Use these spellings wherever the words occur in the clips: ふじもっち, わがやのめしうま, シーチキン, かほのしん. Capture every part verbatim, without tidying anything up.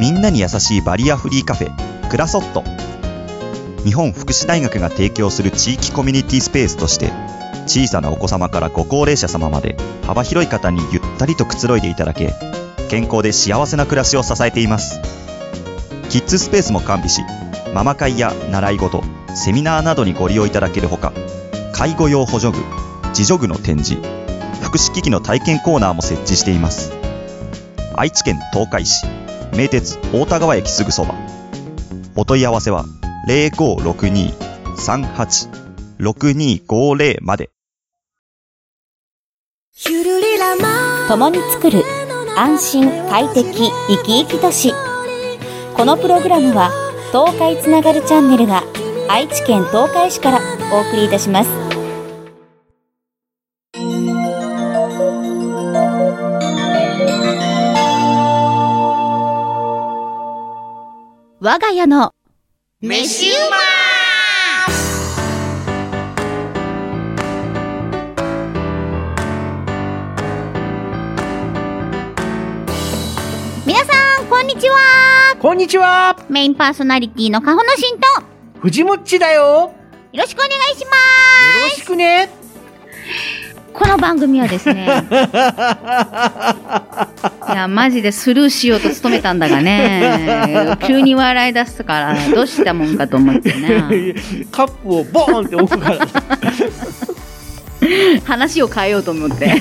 みんなに優しいバリアフリーカフェクラソット。日本福祉大学が提供する地域コミュニティスペースとして、小さなお子様からご高齢者様まで幅広い方にゆったりとくつろいでいただけ、健康で幸せな暮らしを支えています。キッズスペースも完備し、ママ会や習い事、セミナーなどにご利用いただけるほか、介護用補助具、自助具の展示、福祉機器の体験コーナーも設置しています。愛知県東海市、名鉄大田川駅すぐそば。お問い合わせは ゼロごーろくにーさんはちろくにーごーゼロ まで。共に作る安心快適生き生き都市。このプログラムは東海つながるチャンネルが愛知県東海市からお送りいたします。我が家のめしうま。皆さんこんにちは。こんにちは。メインパーソナリティのカホノシンと藤もっちだよ。よろしくお願いします。よろしくね。この番組はですねいやマジでスルーしようと努めたんだがね急に笑い出すから、ね、どうしたもんかと思ってねカップをボーンって置くから話を変えようと思って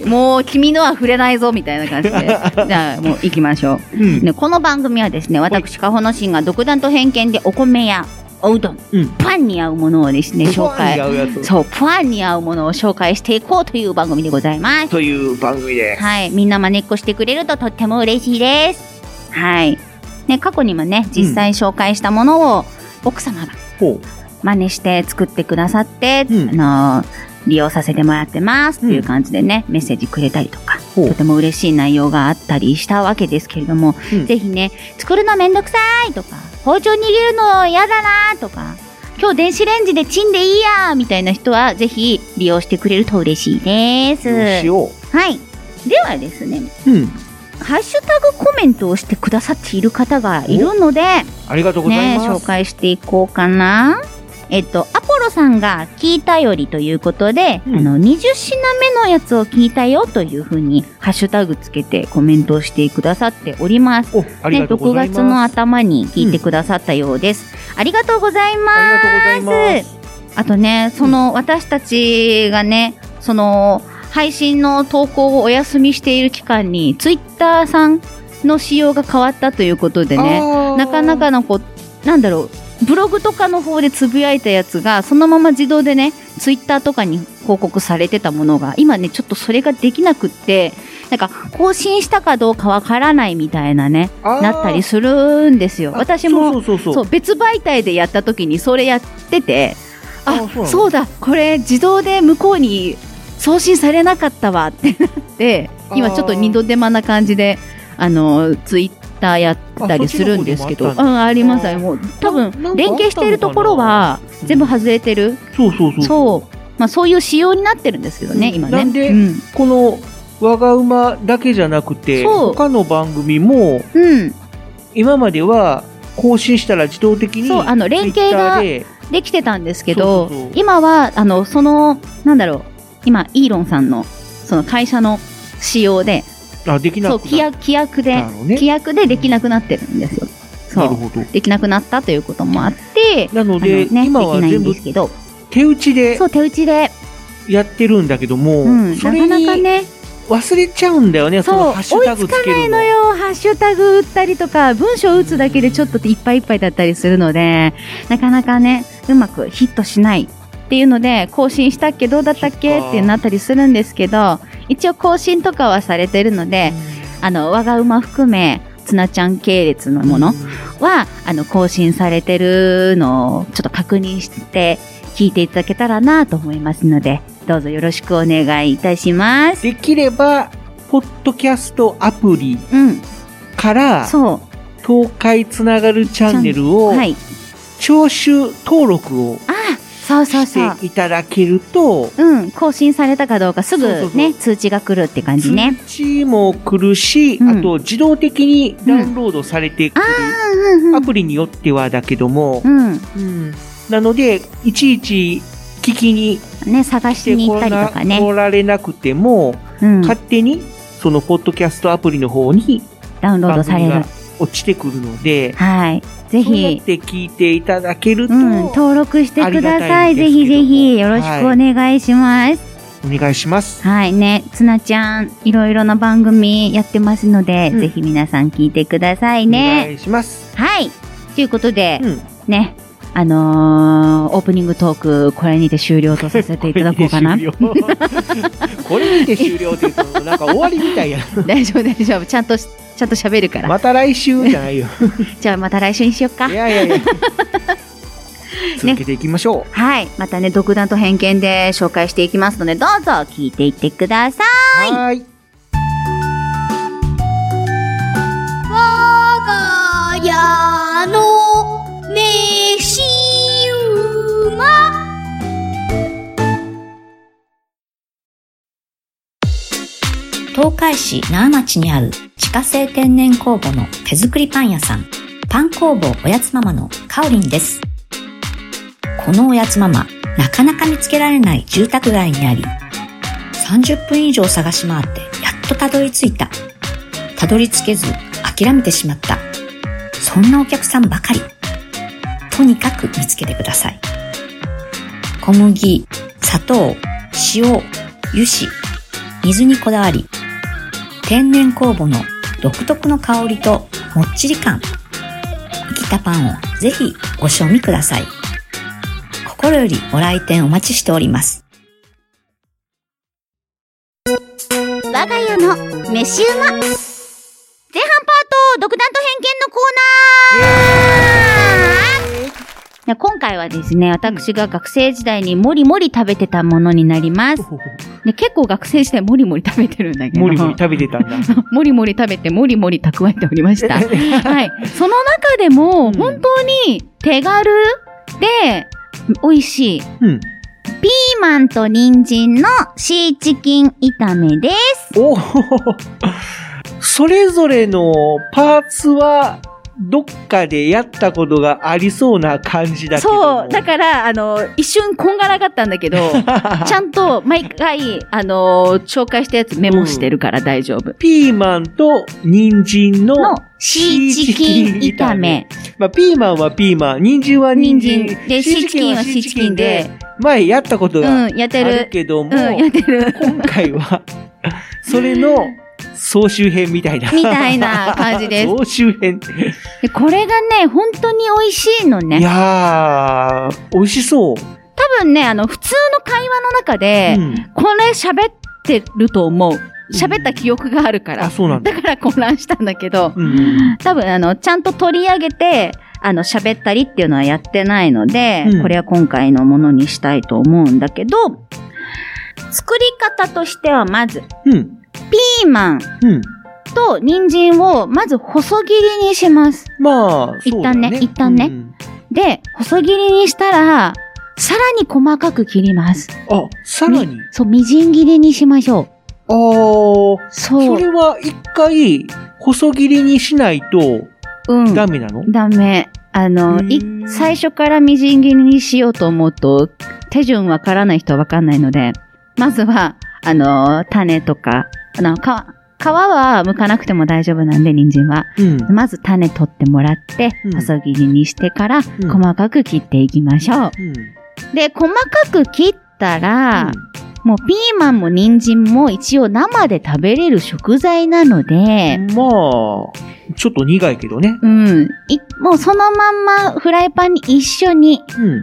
もう、もう君のは触れないぞみたいな感じでじゃあもう行きましょう、うんね、この番組はですね、私カホノシンが独断と偏見でお米やおうどん、うん、パンに合うものをですね紹介、そうパンに合うものを紹介していこうという番組でございます。という番組です。はい、みんな真似っこしてくれるととっても嬉しいです。はい、ね、過去にもね実際紹介したものを奥様が真似して作ってくださって、うん、あの利用させてもらってますという感じでね、うん、メッセージくれたりとか、とても嬉しい内容があったりしたわけですけれども、うん、ぜひね作るのめんどくさいとか。包丁握るの嫌だなとか、今日電子レンジでチンでいいやみたいな人はぜひ利用してくれると嬉しいです。はい、ではですね、うん、ハッシュタグコメントをしてくださっている方がいるので、ありがとうございます、ね、紹介していこうかな。えっとアポロさんが聞いたよりということで、うん、あのにじゅっ品目のやつを聞いたよというふうにハッシュタグつけてコメントをしてくださっております。お、ありがとうございます、ね、ろくがつの頭に聞いてくださったようです、うん、ありがとうございます。ありがとうございます。あとね、その私たちがね、その配信の投稿をお休みしている期間にツイッターさんの仕様が変わったということでね、なかなかのこう、なんだろう、ブログとかの方でつぶやいたやつがそのまま自動でねツイッターとかに広告されてたものが今ねちょっとそれができなくって、なんか更新したかどうかわからないみたいなねなったりするんですよ。私もそうそうそうそう、そう別媒体でやった時にそれやってて、あ、そう、そうだこれ自動で向こうに送信されなかったわってなって、今ちょっと二度手間な感じであのツイッターやったりするんですけど、あ、うん、ありますね。もう多分連携しているところは全部外れてる、そうそうそうそう、まあそういう仕様になってるんですけどね、うん、今ね。なんで、うん、この我が馬だけじゃなくて他の番組も、うん、今までは更新したら自動的にそうあの連携ができてたんですけど、そうそうそう、今はあのそのなんだろう、今イーロンさんのその会社の仕様で。あ、できなくなそう規約、規約で、ね、規約でできなくなってるんですよ。そうなるほど。できなくなったということもあって、なので、あのね、今は全部手打ちで、そう手打ちでやってるんだけども、うん、それになかなかね忘れちゃうんだよね。そのハッシュタグつけるの。追いつかないのよ。ハッシュタグ打ったりとか文章打つだけでちょっといっぱいいっぱいだったりするので、なかなかねうまくヒットしない。っていうので更新したっけどうだったっけってなったりするんですけど、一応更新とかはされてるので、あの我が馬含めつなちゃん系列のものはあの更新されてるのをちょっと確認して聞いていただけたらなと思いますので、どうぞよろしくお願いいたします。できればポッドキャストアプリから、うん、そう東海つながるチャンネルを聴取登録を、あ、していただけると、うん、更新されたかどうかすぐ、ね、そうそうそう通知が来るって感じね。通知も来るし、うん、あと自動的にダウンロードされてくる、うんうん、アプリによってはだけども、うんうん、なのでいちいち聞きに、ね、探しに行ったりとかね、来られなくても、うん、勝手にそのポッドキャストアプリの方にダウンロードされる、落ちてくるので、はい、ぜひそうやって聞いていただけると、うん、登録してください。ぜひぜひよろしくお願いします、はい、お願いします。はいね、つなちゃんいろいろな番組やってますので、うん、ぜひ皆さん聞いてくださいね。お願いします。はいということで、うん、ねあのー、オープニングトークこれにて終了とさせていただこうかな。これにて終了って言うとなんか終わりみたいや。大丈夫大丈夫、ちゃんとしちゃんと喋るから。また来週じゃないよ。じゃあまた来週にしよっか。いやいやいや続けていきましょう、ね、はいまたね独断と偏見で紹介していきますのでどうぞ聞いていってください。はい、我が家のね東海市那覇町にある自家製天然酵母の手作りパン屋さん、パン工房おやつママのかおりんです。このおやつママなかなか見つけられない住宅街にあり、さんじゅっぷん以上探し回ってやっとたどり着いた、たどり着けず諦めてしまった、そんなお客さんばかり。とにかく見つけてください。小麦、砂糖、塩、油脂、水にこだわり天然酵母の独特の香りともっちり感、生きたパンをぜひご賞味ください。心よりご来店お待ちしております。我が家の飯うま前半パート独断と偏見のコーナー、イエーイ。今回はですね、私が学生時代にもりもり食べてたものになります。で結構学生時代もりもり食べてるんだけど。もりもり食べてたんだ。もりもり食べて、もりもり蓄えておりました。はい。その中でも、本当に手軽で美味しい、うん、ピーマンと人参のシーチキン炒めです。おそれぞれのパーツは、どっかでやったことがありそうな感じだけど。そう。だから、あの、一瞬こんがらがったんだけど、ちゃんと毎回、あの、紹介したやつメモしてるから大丈夫。うん、ピーマンと人参のシーチキン炒め。まあ、ピーマンはピーマン、人参は人参。で、シーチキンはシーチキンで、前やったことがあるけども、うん、やってる。今回は、それの、総集編みたいな。みたいな感じです。総集編。これがね、本当に美味しいのね。いやー、美味しそう。多分ね、あの、普通の会話の中で、うん、これ喋ってると思う。喋った記憶があるから。うん、あ、そうなんだ。だから混乱したんだけど、うん、多分あの、ちゃんと取り上げて、あの、喋ったりっていうのはやってないので、うん、これは今回のものにしたいと思うんだけど、作り方としてはまず、うんピーマンと人参をまず細切りにします。まあ、そうだね。一旦ね、一旦ね。うん、で、細切りにしたら、さらに細かく切ります。あ、さらに？そう、みじん切りにしましょう。ああ、そう。それは一回、細切りにしないと、ダメなの？うん、ダメ。あの、い、最初からみじん切りにしようと思うと、手順わからない人はわかんないので、まずは、あの、種とか、あの、皮、皮は剥かなくても大丈夫なんで、人参は。うん、まず種取ってもらって、うん、細切りにしてから、うん、細かく切っていきましょう。うん、で、細かく切ったら、うん、もうピーマンも人参も一応生で食べれる食材なので。まあ、ちょっと苦いけどね。うん。い、もうそのまんまフライパンに一緒に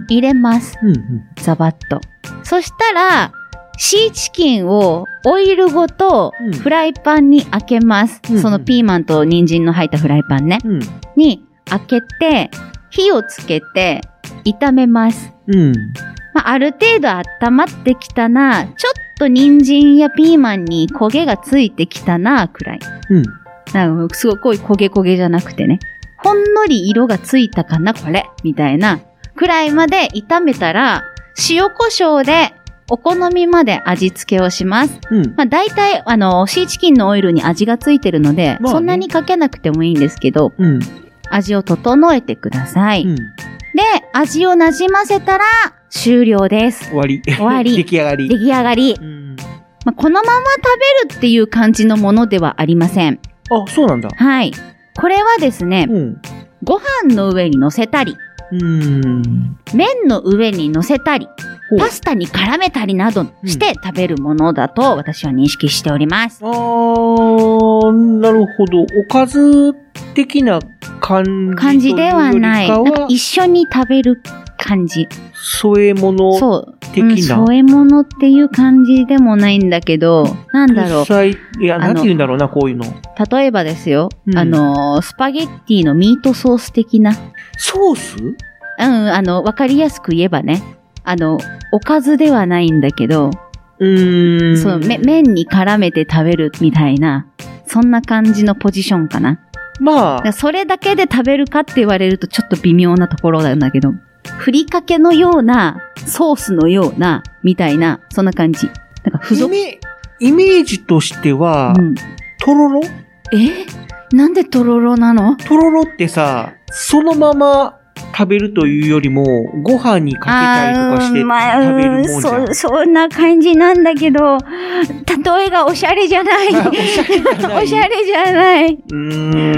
入れます。うんうんうん、ザバッと。そしたら、シーチキンをオイルごとフライパンに開けます、うん、そのピーマンと人参の入ったフライパンね、うん、に開けて火をつけて炒めます、うんまあ、ある程度温まってきたな、ちょっと人参やピーマンに焦げがついてきたなくらい、うん、なんかすごい焦げ焦げじゃなくてね、ほんのり色がついたかなこれみたいなくらいまで炒めたら塩コショウでお好みまで味付けをします。うん、まあ大体、あの、シーチキンのオイルに味がついてるので、まあね、そんなにかけなくてもいいんですけど、うん、味を整えてください。うん、で、味を馴染ませたら終了です。終わり。終わり。出来上がり。出来上がり。うん、まあ、このまま食べるっていう感じのものではありません。あ、そうなんだ。はい。これはですね、うん、ご飯の上に乗せたり、うーん、麺の上に乗せたり、パスタに絡めたりなどして食べるものだと私は認識しております。うん、あー、なるほど。おかず的な感じ。感じではない。なんか一緒に食べる感じ。添え物的な。うん、添え物っていう感じでもないんだけど、なんだろう。いや、なんて言うんだろうな、こういうの。例えばですよ、うん、あの、スパゲッティのミートソース的な。ソース？うん、あの、わかりやすく言えばね。あの、おかずではないんだけど、うーん、そう、め、麺に絡めて食べるみたいな、そんな感じのポジションかな。まあ。それだけで食べるかって言われるとちょっと微妙なところなんだけど、ふりかけのような、ソースのような、みたいな、そんな感じ。なんか付属。イメ、イメージとしては、うん、とろろ？え？なんでとろろなの？とろろってさ、そのまま、食べるというよりも、ご飯にかけたりとかして食べるもんじゃん。まあ、そ、そんな感じなんだけど、例えがおしゃれじゃない。おしゃれじゃない。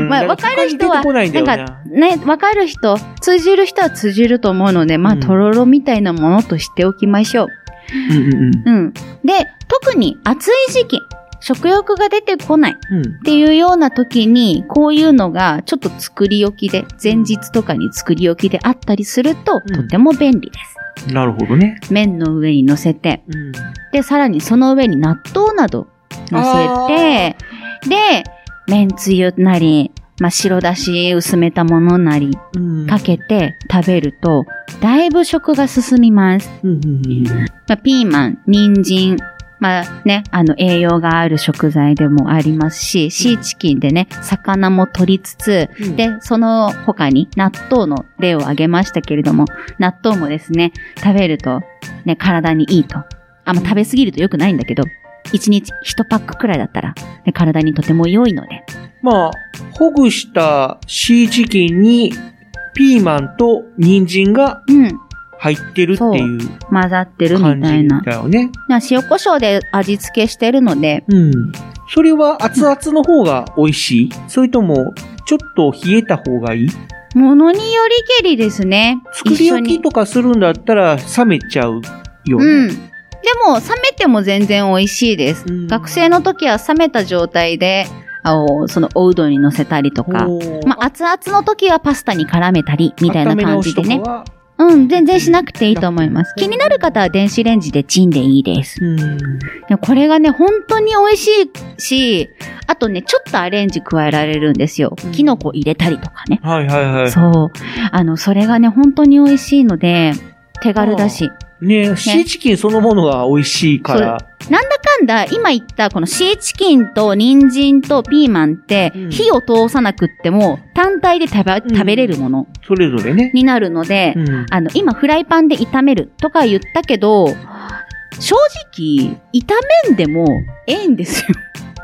まあ、わかる人は、なんかね、わかる人、通じる人は通じると思うので、まあ、とろろみたいなものとしておきましょう。うんうんうん。うん。で、特に暑い時期、食欲が出てこないっていうような時に、こういうのがちょっと作り置きで、前日とかに作り置きであったりすると、とても便利です。うん、なるほどね。麺の上に乗せて、うん、で、さらにその上に納豆など乗せて、で、麺つゆなり、まあ、白だし薄めたものなりかけて食べると、だいぶ食が進みます。うんうんうん、まあ、ピーマン、人参、まあね、あの栄養がある食材でもありますし、シーチキンでね、魚も取りつつ、うん、で、その他に納豆の例を挙げましたけれども、納豆もですね、食べるとね、体にいいと。あんま食べ過ぎると良くないんだけど、いちにちいちパックくらいだったら、ね、体にとても良いので。まあ、ほぐしたシーチキンにピーマンと人参が、うん。入ってるっていう。混ざってるみたいな。だよね。塩コショウで味付けしてるので。うん。それは熱々の方が美味しい？それとも、ちょっと冷えた方がいい？ものによりけりですね。作り置きとかするんだったら冷めちゃうよね。うん。でも、冷めても全然美味しいです。うん、学生の時は冷めた状態で、そのおうどんに乗せたりとか、まあ、熱々の時はパスタに絡めたり、みたいな感じでね。うん、全然しなくていいと思います。気になる方は電子レンジでチンでいいです。うん、これがね、本当に美味しいし、あとね、ちょっとアレンジ加えられるんですよ。うん、キノコ入れたりとかね。はいはいはい。そう。あの、それがね、本当に美味しいので、手軽だし。ね、ね、シーチキンそのものが美味しいから。なんだかんだ、今言ったこのシーチキンと人参とピーマンって、火を通さなくっても単体で食べ、うん、食べれるもの。それぞれね。になるので、うん、あの、今フライパンで炒めるとか言ったけど、正直、炒めんでもええんですよ。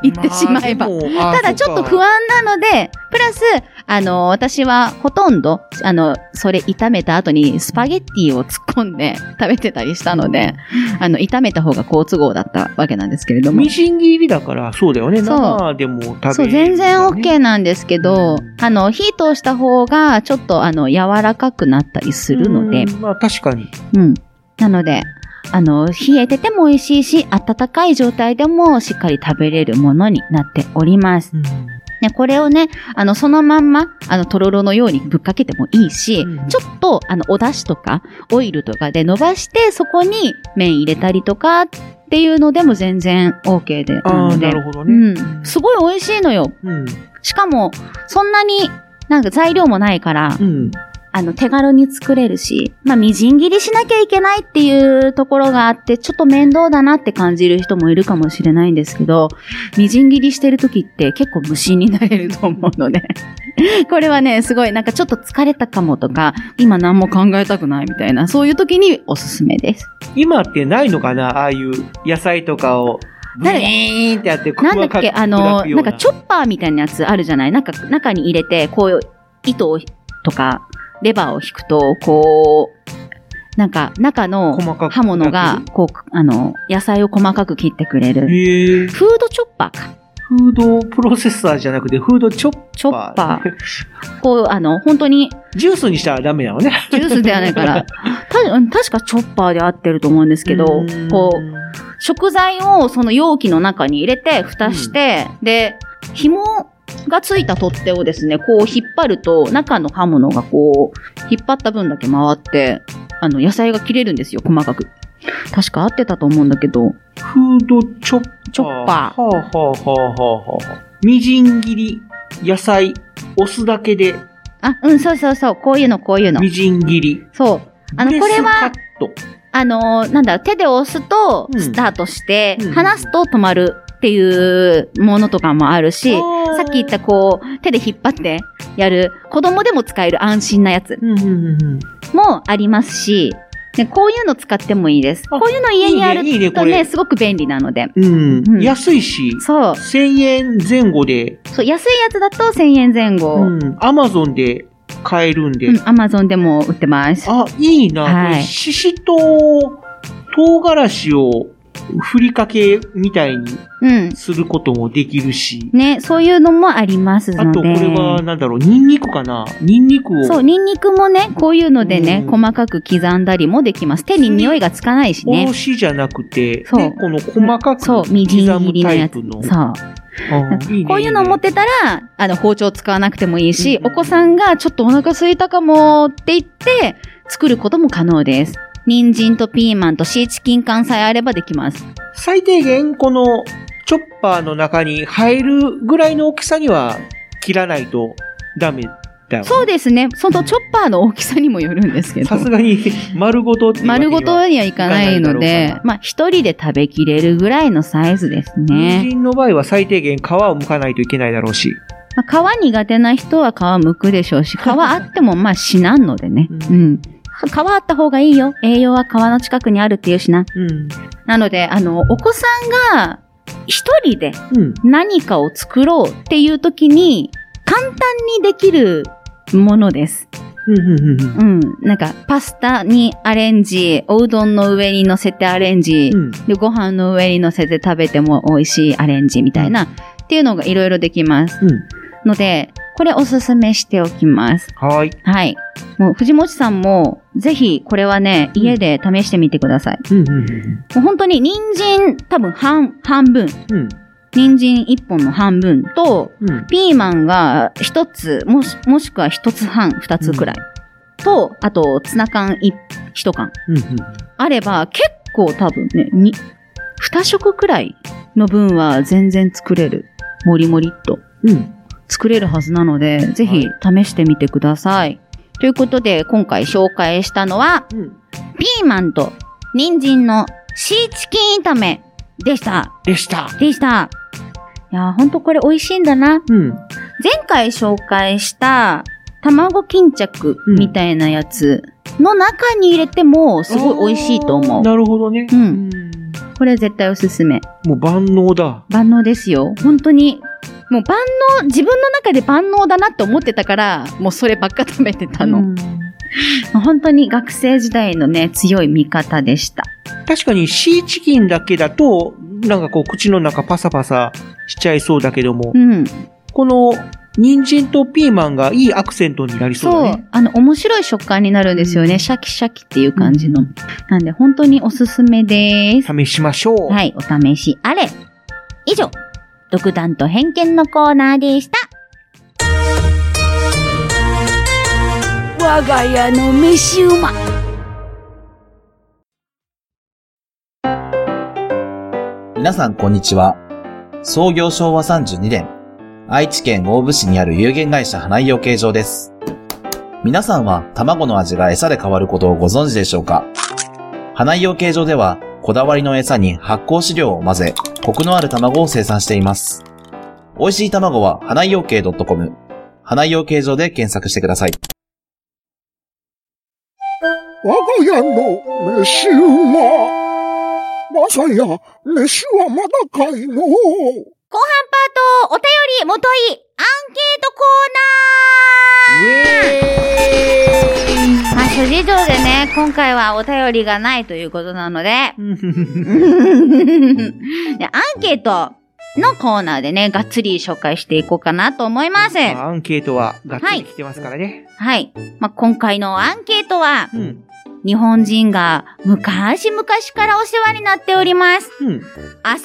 言ってしまえば。まあ、ただちょっと不安なので、プラス、あの、私はほとんど、あの、それ炒めた後にスパゲッティを突っ込んで食べてたりしたので、あの、炒めた方が好都合だったわけなんですけれども。みじん切りだから、そうだよね。生でも食べる、ね。そう、全然 OK なんですけど、うん、あの、火通した方がちょっと、あの、柔らかくなったりするので。まあ、確かに。うん。なので、あの、冷えてても美味しいし、温かい状態でもしっかり食べれるものになっております。うんね、これをね、あの、そのまんま、あの、とろろのようにぶっかけてもいいし、うん、ちょっと、あの、お出汁とか、オイルとかで伸ばして、そこに麺入れたりとかっていうのでも全然 OK で。ああ、なるほどね。うん。すごい美味しいのよ。うん、しかも、そんなになんか材料もないから、うん、あの手軽に作れるし、まあみじん切りしなきゃいけないっていうところがあって、ちょっと面倒だなって感じる人もいるかもしれないんですけど、みじん切りしてる時って結構無心になれると思うので、これはね、すごいなんかちょっと疲れたかもとか、今何も考えたくないみたいな、そういう時におすすめです。今ってないのかな、ああいう野菜とかを。なんだっけ、あの、なんかチョッパーみたいなやつあるじゃない、なんか中に入れて、こう、糸をとか、レバーを引くと、こう、なんか中の刃物が、こう、あの、野菜を細かく切ってくれる。へー。フードチョッパーか。フードプロセッサーじゃなくて、フードチョッパー、ね。チョッパー。こう、あの、本当に。ジュースにしたらダメなのね。ジュースではないから。た、確かチョッパーで合ってると思うんですけど、こう、食材をその容器の中に入れて、蓋して、うん、で、紐がついた取っ手をですね、こう引っ張ると、中の刃物がこう、引っ張った分だけ回って、あの、野菜が切れるんですよ、細かく。確か合ってたと思うんだけど。フードチョッパー。チョッパー。はあ、はあはあはあ、みじん切り、野菜、押すだけで。あ、うん、そうそうそう。こういうの、こういうの。みじん切り。そう。あの、これは、あの、なんだろう、手で押すと、スタートして、うん、離すと止まるっていうものとかもあるし、うん、さっき言ったこう、手で引っ張ってやる、子供でも使える安心なやつもありますし、ね、こういうの使ってもいいです。こういうの家にあるとね、いいね、いいね、これすごく便利なので。うん。うん、安いし。そう。せんえんぜん後で。そう、安いやつだとせんえんぜん後。うん。アマゾンで買えるんで。うん、アマゾンでも売ってます。あ、いいな。はい。ししとう、唐辛子をふりかけみたいにすることもできるし。うん、ね、そういうのもありますので。あとこれはなんだろう、ニンニクかな。ニンニクを。そう、ニンニクもね、こういうのでね、うん、細かく刻んだりもできます。手に匂いがつかないしね。おろしじゃなくて、そう、ね、この細かく刻むタイプの。そう。こういうの持ってたら、あの、包丁使わなくてもいいし、うん、お子さんがちょっとお腹空いたかもって言って、作ることも可能です。人参とピーマンとシーチキン缶さえあればできます。最低限、このチョッパーの中に入るぐらいの大きさには切らないとダメだよね。そうですね。そのチョッパーの大きさにもよるんですけど。さすがに丸ごとっていうわけには。丸ごとにはいかないので、まあ一人で食べきれるぐらいのサイズですね。人参の場合は最低限皮を剥かないといけないだろうし。まあ、皮苦手な人は皮剥くでしょうし、皮あってもまあ死なんのでね。うん。うん皮あった方がいいよ。栄養は皮の近くにあるっていうしな。うん、なので、あの、お子さんが一人で何かを作ろうっていう時に簡単にできるものです。うん、なんか、パスタにアレンジ、おうどんの上に乗せてアレンジ、うん、でご飯の上に乗せて食べても美味しいアレンジみたいな、っていうのがいろいろできます。うん、ので、これおすすめしておきます。はい。はい。もう藤本さんもぜひこれはね、家で試してみてください。うんうんうんうん、もう本当に人参多分半、半分。うん、人参一本の半分と、うん、ピーマンが一つ、もし、もしくは一つ半、二つくらい。うん、と、あとツナ缶一、一缶、うんうん。あれば結構多分ね、に、二食くらいの分は全然作れる。もりもりっと。うん。作れるはずなので、ぜひ試してみてください。はい、ということで、今回紹介したのは、うん、ピーマンと人参のシーチキン炒めでした。でした。でした。いやー、ほんとこれ美味しいんだな。うん、前回紹介した卵巾着みたいなやつの中に入れてもすごい美味しいと思う。なるほどね。うん。これ絶対おすすめ。もう万能だ。万能ですよ。本当に。もう万能、自分の中で万能だなって思ってたから、もうそればっか食べてたの。うん、本当に学生時代のね、強い味方でした。確かにシーチキンだけだと、なんかこう口の中パサパサしちゃいそうだけども、うん、この人参とピーマンがいいアクセントになりそうだね。そう、あの面白い食感になるんですよね。シャキシャキっていう感じの。なんで本当におすすめです。試しましょう。はい、お試しあれ。以上。独断と偏見のコーナーでした。我が家の飯うま。皆さんこんにちは。創業昭和さんじゅうにねん、愛知県大府市にある有限会社花井養鶏場です。皆さんは卵の味が餌で変わることをご存知でしょうか？花井養鶏場ではこだわりの餌に発酵飼料を混ぜ、コクのある卵を生産しています。美味しい卵は花井養鶏 .com、花井養鶏場で検索してください。我が家の飯は、まさや飯はまだかいの。後半パート、お便りもとい、アンケートコーナー。まあ、諸事情でね、今回はお便りがないということなので、アンケートのコーナーでね、がっつり紹介していこうかなと思います。まあ、アンケートはがっつり来てますからね。はい。はい、まあ、今回のアンケートは、うん日本人が昔々からお世話になっております。うん、アサ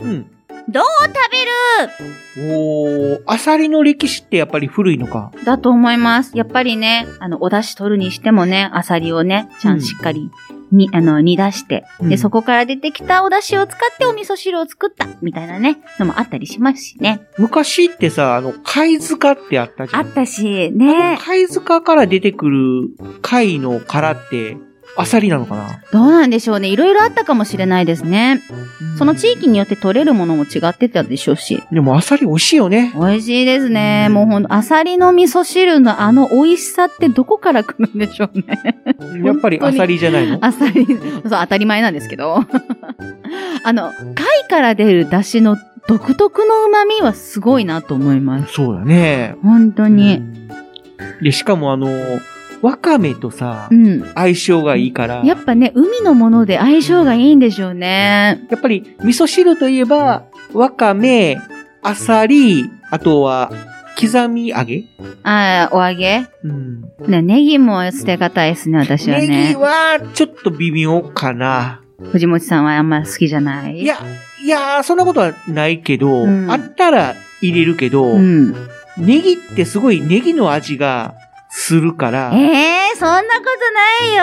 リ、うん、どう食べる？おー、アサリの歴史ってやっぱり古いのか。だと思います。やっぱりね、あのお出汁取るにしてもね、アサリをね、ちゃんしっかりに、うん、あの煮出して、うん、でそこから出てきたお出汁を使ってお味噌汁を作ったみたいなねのもあったりしますしね。昔ってさ、あの貝塚ってあったじゃん。あったしね。貝塚から出てくる貝の殻って。アサリなのかな？どうなんでしょうね。いろいろあったかもしれないですね。その地域によって取れるものも違ってたでしょうし。でもアサリ美味しいよね。美味しいですね。もうほんとアサリの味噌汁のあの美味しさってどこから来るんでしょうね。やっぱりアサリじゃないの？アサリ、そう当たり前なんですけど。あの貝から出る出汁の独特の旨味はすごいなと思います。そうだね。本当に。でしかもあの。わかめとさ、うん、相性がいいから。やっぱね、海のもので相性がいいんでしょうね。やっぱり、味噌汁といえば、わかめ、あさり、あとは、刻み揚げ？ああ、お揚げ？うん。ね、ネギも捨てがたいですね、私はね。ネギは、ちょっと微妙かな。藤本さんはあんまり好きじゃない？いや、いや、そんなことはないけど、うん、あったら入れるけど、うん、ネギってすごいネギの味が、するから。ええー、そんなことないよ。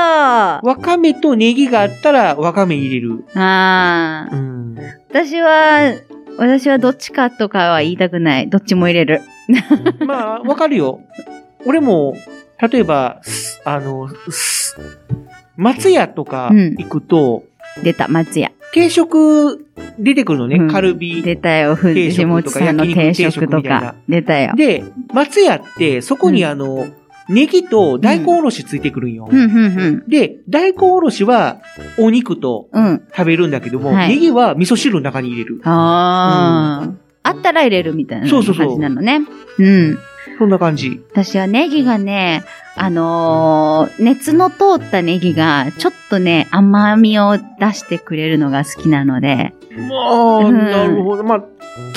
わかめとネギがあったらわかめ入れる。ああ、うん。私は、私はどっちかとかは言いたくない。どっちも入れる。まあ、わかるよ。俺も、例えば、あの、松屋とか行くと、うん、出た、松屋。定食出てくるのね、うん、カルビ定食とか焼肉定食みたいな。出たよ。で、松屋ってそこにあの、うんネギと大根おろしついてくるんよ、うんうんうんうん。で、大根おろしはお肉と食べるんだけども、うんはい、ネギは味噌汁の中に入れる。ああ、うん、あったら入れるみたいな感じなのね。そうそうそう。うん。そんな感じ。私はネギがね、あのー、熱の通ったネギがちょっとね甘みを出してくれるのが好きなので。ああ、うん、なるほど。まあ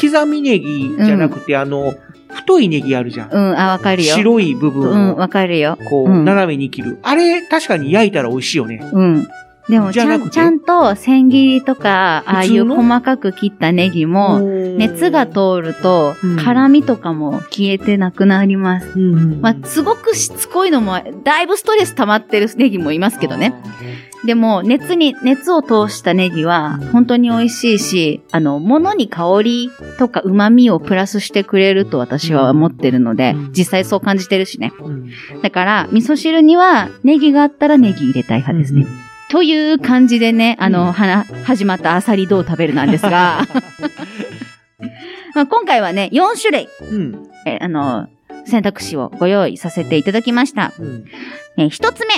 刻みネギじゃなくて、うん、あの。太いネギあるじゃん。うん、あ、わかるよ。白い部分を。わかるよ。こう、うん、斜めに切る。あれ、確かに焼いたら美味しいよね。うん。でも、ちゃん、ちゃんと千切りとか、ああいう細かく切ったネギも、熱が通ると、辛みとかも消えてなくなります。うん、まあ、すごくしつこいのも、だいぶストレス溜まってるネギもいますけどね。でも、熱に、熱を通したネギは、本当に美味しいし、あの、物に香りとか旨味をプラスしてくれると私は思ってるので、実際そう感じてるしね。だから、味噌汁には、ネギがあったらネギ入れたい派ですね。うんという感じでね、あの、はな、始まったアサリどう食べるなんですが、まあ今回はね、よん種類、うん、えあの、選択肢をご用意させていただきました。うんえひとつめ、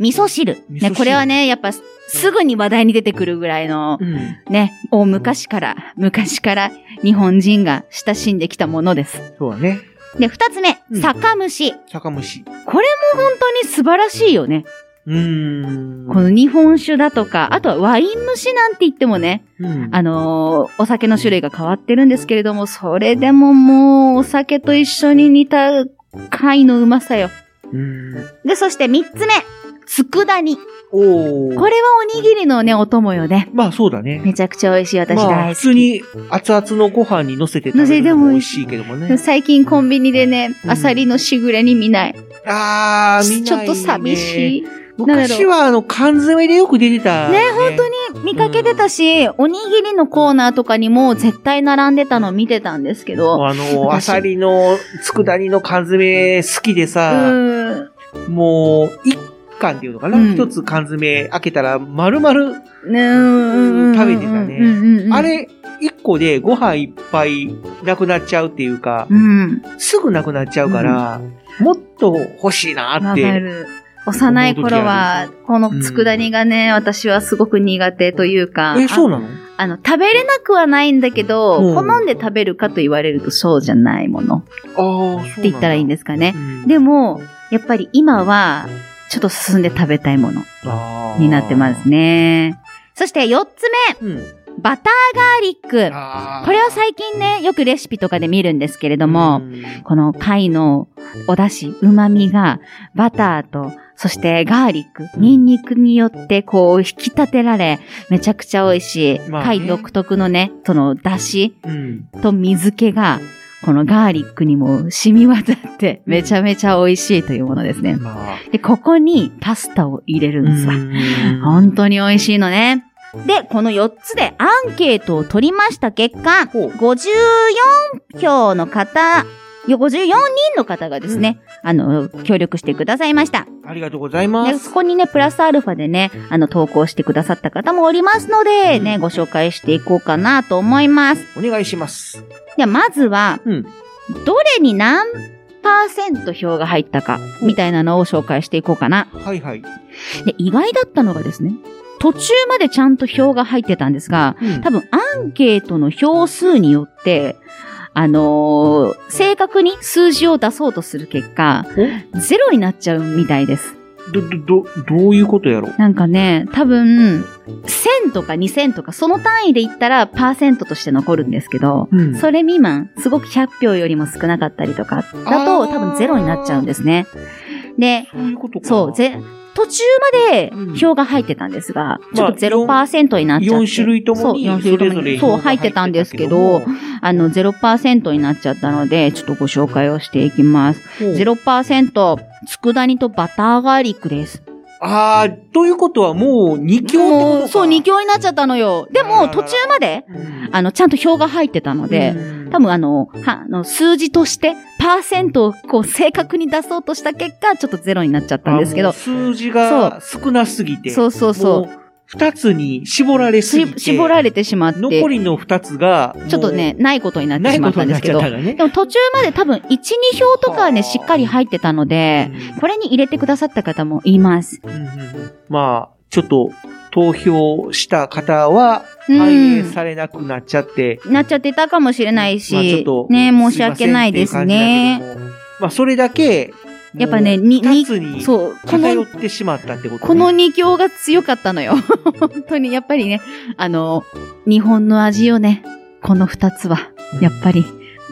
味噌汁。ね、これはね、やっぱすぐに話題に出てくるぐらいの、うん、ね、大昔から、昔から日本人が親しんできたものです。そうだね。で、二つ目、酒蒸し、うん。酒蒸し。これも本当に素晴らしいよね。うーんこの日本酒だとか、あとはワイン蒸しなんて言ってもね、うん、あのー、お酒の種類が変わってるんですけれども、それでももうお酒と一緒に煮た貝のうまさよ。うんで、そして三つ目、佃煮。おー。これはおにぎりのね、お供よね。まあそうだね。めちゃくちゃ美味しい、私大好き。まあ、普通に熱々のご飯に乗せて食べるのも美味しいけどもね。最近コンビニでね、アサリのしぐれに見ない。あー、見ないね。ちょっと寂しい。昔はあの缶詰でよく出てたね。ね、本当に見かけてたし、うん、おにぎりのコーナーとかにも絶対並んでたの見てたんですけど。あの、アサリの佃煮の缶詰好きでさ、もう一缶っていうのかな、一、うん、つ缶詰開けたら丸々食べてたね。あれ一個でご飯いっぱいなくなっちゃうっていうか、うん、すぐなくなっちゃうから、うん、もっと欲しいなって。幼い頃は、この佃煮がね、うん、私はすごく苦手というか。え、そうなの？あの、食べれなくはないんだけど、うん、好んで食べるかと言われるとそうじゃないもの。ああ、って言ったらいいんですかね。うん、でも、やっぱり今は、ちょっと進んで食べたいものになってますね。そしてよっつめ、うん、バターガーリック。これは最近ね、よくレシピとかで見るんですけれども、うん、この貝のお出汁、旨味が、バターと、そしてガーリック、ニンニクによってこう引き立てられ、めちゃくちゃ美味しい、まあね、貝独特のね、その出汁と水気が、このガーリックにも染み渡って、めちゃめちゃ美味しいというものですね。まあ、で、ここにパスタを入れるんですわ。本当に美味しいのね。で、このよっつでアンケートを取りました結果、ごじゅうよんひょうの方、ごじゅうよにんの方がですね、うん、あの、協力してくださいました。ありがとうございます。で、そこにね、プラスアルファでね、あの、投稿してくださった方もおりますので、ね、うん、ご紹介していこうかなと思います。お願いします。では、まずは、うん、どれに何パーセント票が入ったか、みたいなのを紹介していこうかな。はいはい。で、意外だったのがですね、途中までちゃんと票が入ってたんですが、うん、多分アンケートの票数によって、あのー、正確に数字を出そうとする結果、ゼロになっちゃうみたいです。ど、ど、どういうことやろ？なんかね、多分、せんとかにせんとか、その単位で言ったらパーセントとして残るんですけど、うん、それ未満、すごくひゃくひょうよりも少なかったりとか、だと多分ゼロになっちゃうんですね。で、そういうことか。そう、ぜ、途中まで票が入ってたんですが、うん、ちょっと ゼロパーセント になっちゃって、まあ、よん, よん種類ともにそれぞれそう入ってたんですけど、あの ゼロパーセント になっちゃったので、ちょっとご紹介をしていきます。ゼロパーセント、佃煮とバターガーリックです。ああ、ということはもうに強ってことか。そう、に強になっちゃったのよ。でも途中まで、うん、あの、ちゃんと票が入ってたので、多分あの、は、あの、数字として、パーセントをこう正確に出そうとした結果、ちょっとゼロになっちゃったんですけど。数字が少なすぎて。そうそうそう。二つに絞られすぎて。絞られてしまって。残りの二つが。ちょっとね、ないことになってしまったんですけど。ないことになっちゃったらね。でも途中まで多分、一、二票とかはね、しっかり入ってたので、これに入れてくださった方もいます。うんうんうん、まあ、ちょっと、投票した方は、反映されなくなっちゃって。なっちゃってたかもしれないし、まあ、ちょっとね、申し訳ないですね。まあ、それだけ、やっぱね、に、に、そう、偏ってしまったってこと、ね、このに強が強かったのよ。本当に、やっぱりね、あの、日本の味をね、この二つは、やっぱり、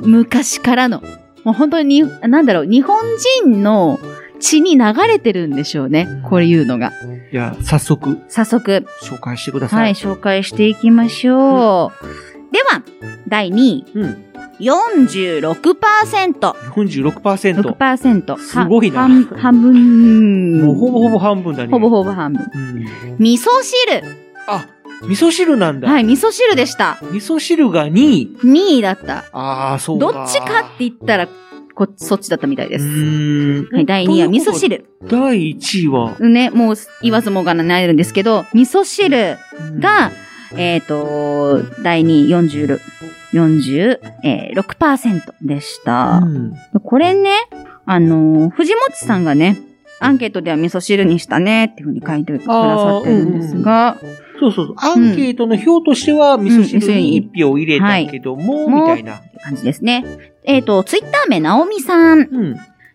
昔からの、もう本当に、なんだろう、日本人の、血に流れてるんでしょうね。こういうのが。いや、早速。早速。紹介してください。はい、紹介していきましょう。うん、では、だいにい。うん。よんじゅうろくパーセント。よんじゅうろくパーセント。ろくパーセント。すごいな。半, 半分。もうほぼほぼ半分だね。ほぼほぼ半分。うん、味噌汁。あ、味噌汁なんだ。はい、味噌汁でした。味噌汁がにい。にいだった。ああ、そうか。どっちかって言ったら、こ、そっちだったみたいです。はい、だいにいは味噌汁。だいいちいはね、もう言わずもがなになるんですけど、味噌汁が、えっと、だいにいよんじゅう、よんじゅうろくパーセントでした。これね、あの、藤持さんがね、アンケートでは味噌汁にしたねっていうふうに書いてくださってるんですが、そうそうそう。アンケートの票としては、味噌汁にいち票入れたけども、うんうん、はい、みたいな感じですね。えっ、ー、と、ツイッター名、なおみさん。うん。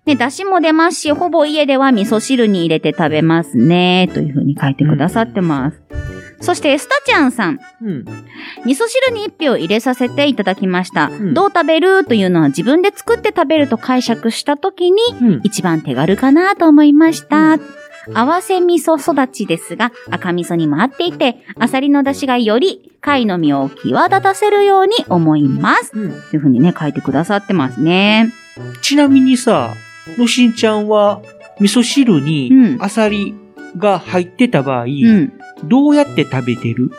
ね、出汁も出ますし、ほぼ家では味噌汁に入れて食べますね、というふうに書いてくださってます。うん、そして、スタちゃんさん。うん。味噌汁にいち票入れさせていただきました。うん、どう食べるというのは自分で作って食べると解釈したときに、うん、一番手軽かなと思いました。うん、合わせ味噌育ちですが、赤味噌にも合っていて、アサリの出汁がより貝の身を際立たせるように思います。うん、というふうにね、書いてくださってますね。ちなみにさ、のしんちゃんは、味噌汁にアサリが入ってた場合、うん、どうやって食べてる？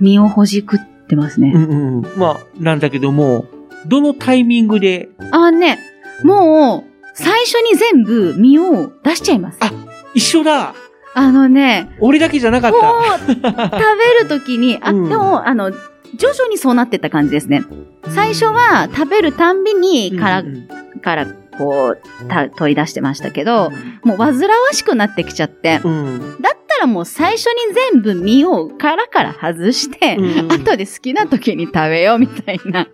身をほじくってますね。うんうん。まあ、なんだけども、どのタイミングで？ああね、もう、最初に全部身を出しちゃいます。あ、一緒だ。あのね、俺だけじゃなかった。食べるときに、あ、うん、でも、あの、徐々にそうなってった感じですね。最初は食べるたんびにから、うんうん、からこうた取り出してましたけど、もう煩わしくなってきちゃって、うん、だったらもう最初に全部身を殻から外して、うん、後で好きな時に食べようみたいな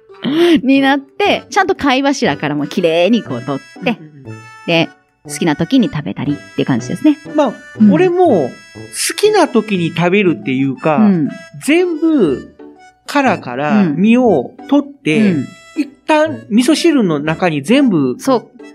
になって、ちゃんと貝柱からも綺麗にこう取って、で好きな時に食べたりって感じですね。まあ、うん、俺も好きな時に食べるっていうか、うん、全部殻から身を取って、うん、一旦味噌汁の中に全部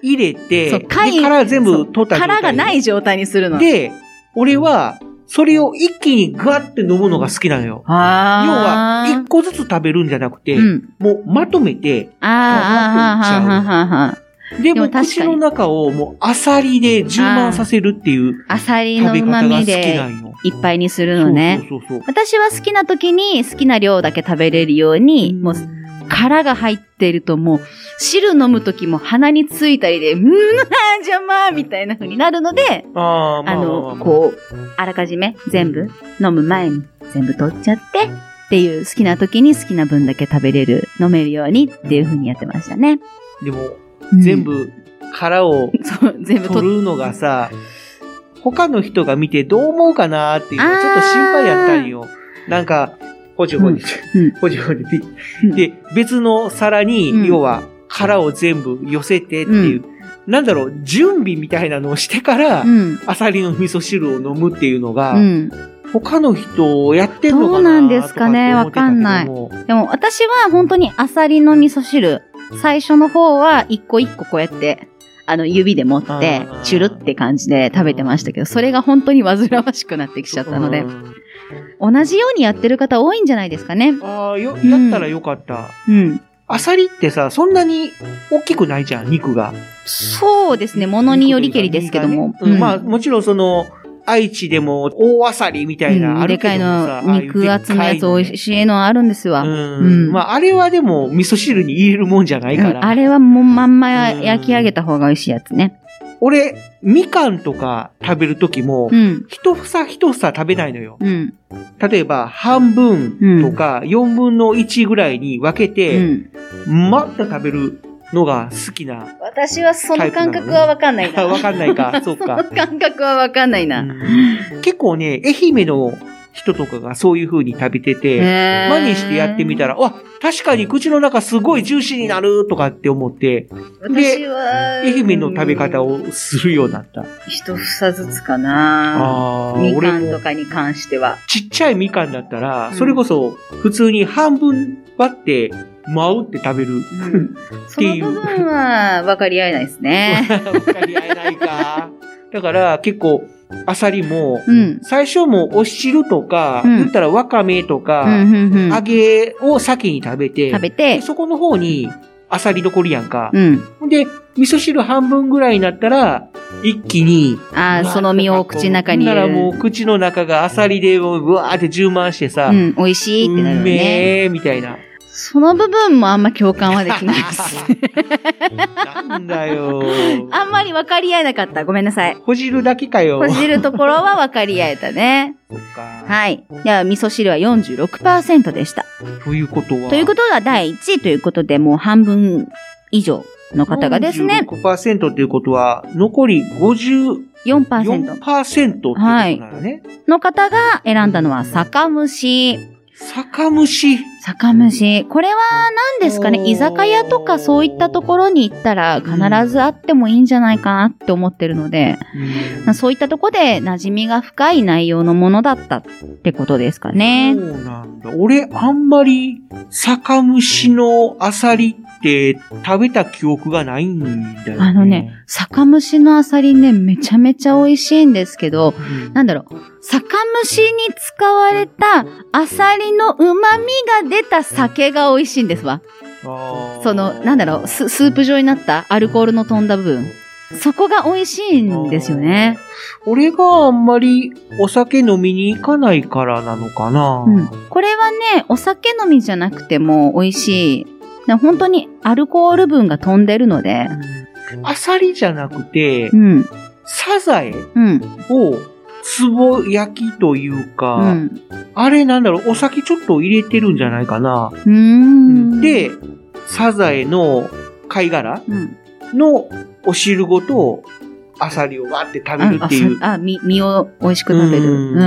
入れて、殻全部取った状態。殻がない状態にするの。で、俺はそれを一気にガッて飲むのが好きなのよ。要は一個ずつ食べるんじゃなくて、うん、もうまとめてあでも口の中をもうアサリで充満させるっていうアサリの旨味でいっぱいにするのね。そうそうそうそう。私は好きな時に好きな量だけ食べれるように、もう殻が入ってるともう汁飲む時も鼻についたりで、うーん、邪魔みたいな風になるので、あ、まあ、あのこうあらかじめ全部飲む前に全部取っちゃってっていう、好きな時に好きな分だけ食べれる、飲めるようにっていう風にやってましたね。でも全部殻を取るのがさ、他の人が見てどう思うかなーっていうのちょっと心配やったんよ。なんかほじほじ、うん、ほじほじで、うん、別の皿に、うん、要は殻を全部寄せてっていう、うん、なんだろう、準備みたいなのをしてから、うん、アサリの味噌汁を飲むっていうのが、うん、他の人をやってるのかな。どうなんですかね、わかんない。でも私は本当にアサリの味噌汁、最初の方は一個一個こうやって、あの指で持って、チュルって感じで食べてましたけど、それが本当に煩わしくなってきちゃったので、同じようにやってる方多いんじゃないですかね。ああ、よ、やったらよかった。うん。うん、アサリってさ、そんなに大きくないじゃん、肉が。そうですね、ものによりけりですけども。うん、まあ、もちろんその、愛知でも大アサリみたいな、うん、あるけどもさ、でかいの肉厚のやつ、美味しいのあるんですわ。うん、うん、まああれはでも味噌汁に入れるもんじゃないから、うん、あれはもうまんま焼き上げた方が美味しいやつね。俺みかんとか食べるときも、うん、一房一房食べないのよ、うん、例えば半分とかよんぶんのいちぐらいに分けて、うん、また食べるのが好きな、ね。私はその感覚はわかんないな。わかんないか、そうか。その感覚はわかんないな。結構ね、愛媛の人とかがそういう風に食べてて、真似してやってみたら、わ、確かに口の中すごいジューシーになるとかって思って、私はで、愛媛の食べ方をするようになった。一房ずつかな。あ、みかんとかに関しては。ちっちゃいみかんだったら、それこそ普通に半分割って、舞うって食べる、うん、っていう。その部分は分かり合えないですね。分かり合えないか。だから結構アサリも、うん、最初もお汁とか、うん、言ったらわかめとか、うんうんうん、揚げを先に食べて、食べてそこの方にアサリ残りやんか、うん、で味噌汁半分ぐらいになったら一気にあその身を口の中に入れる。だからもう口の中がアサリでうわーって充満してさ、うん、美味しいってなるよね。うめーみたいな。その部分もあんま共感はできないですね。なんだよ。あんまり分かり合えなかった。ごめんなさい。ほじるだけかよ。ほじるところは分かり合えたね。そうか。はい。では、味噌汁は よんじゅうろくパーセント でした。ということはということはだいいちいということで、もう半分以上の方がですね。よんじゅうろくパーセント ということは、残り ごじゅうよんパーセント。よんパーセント はい。の方が選んだのは、酒蒸し。酒蒸し。酒蒸し。これは何ですかね、居酒屋とかそういったところに行ったら必ずあってもいいんじゃないかなって思ってるので、うん、そういったとこで馴染みが深い内容のものだったってことですかね。そうなんだ。俺あんまり酒蒸しのアサリって食べた記憶がないんだよね。あのね、酒蒸しのアサリね、めちゃめちゃ美味しいんですけど、うん、なんだろう、酒蒸しに使われたアサリの旨味が出た酒が美味しいんですわ。あ、その、なんだろう、ス、スープ状になったアルコールの飛んだ部分、そこが美味しいんですよね。俺があんまりお酒飲みに行かないからなのかな、うん、これはね、お酒飲みじゃなくても美味しい。本当にアルコール分が飛んでるので、アサリじゃなくて、うん、サザエをつぼ焼きというか、うん、あれなんだろう、お酒ちょっと入れてるんじゃないかな。うーんで、サザエの貝殻のお汁ごとアサリをわーって食べるっていう。あ、あ身、身を美味しく食べる。うん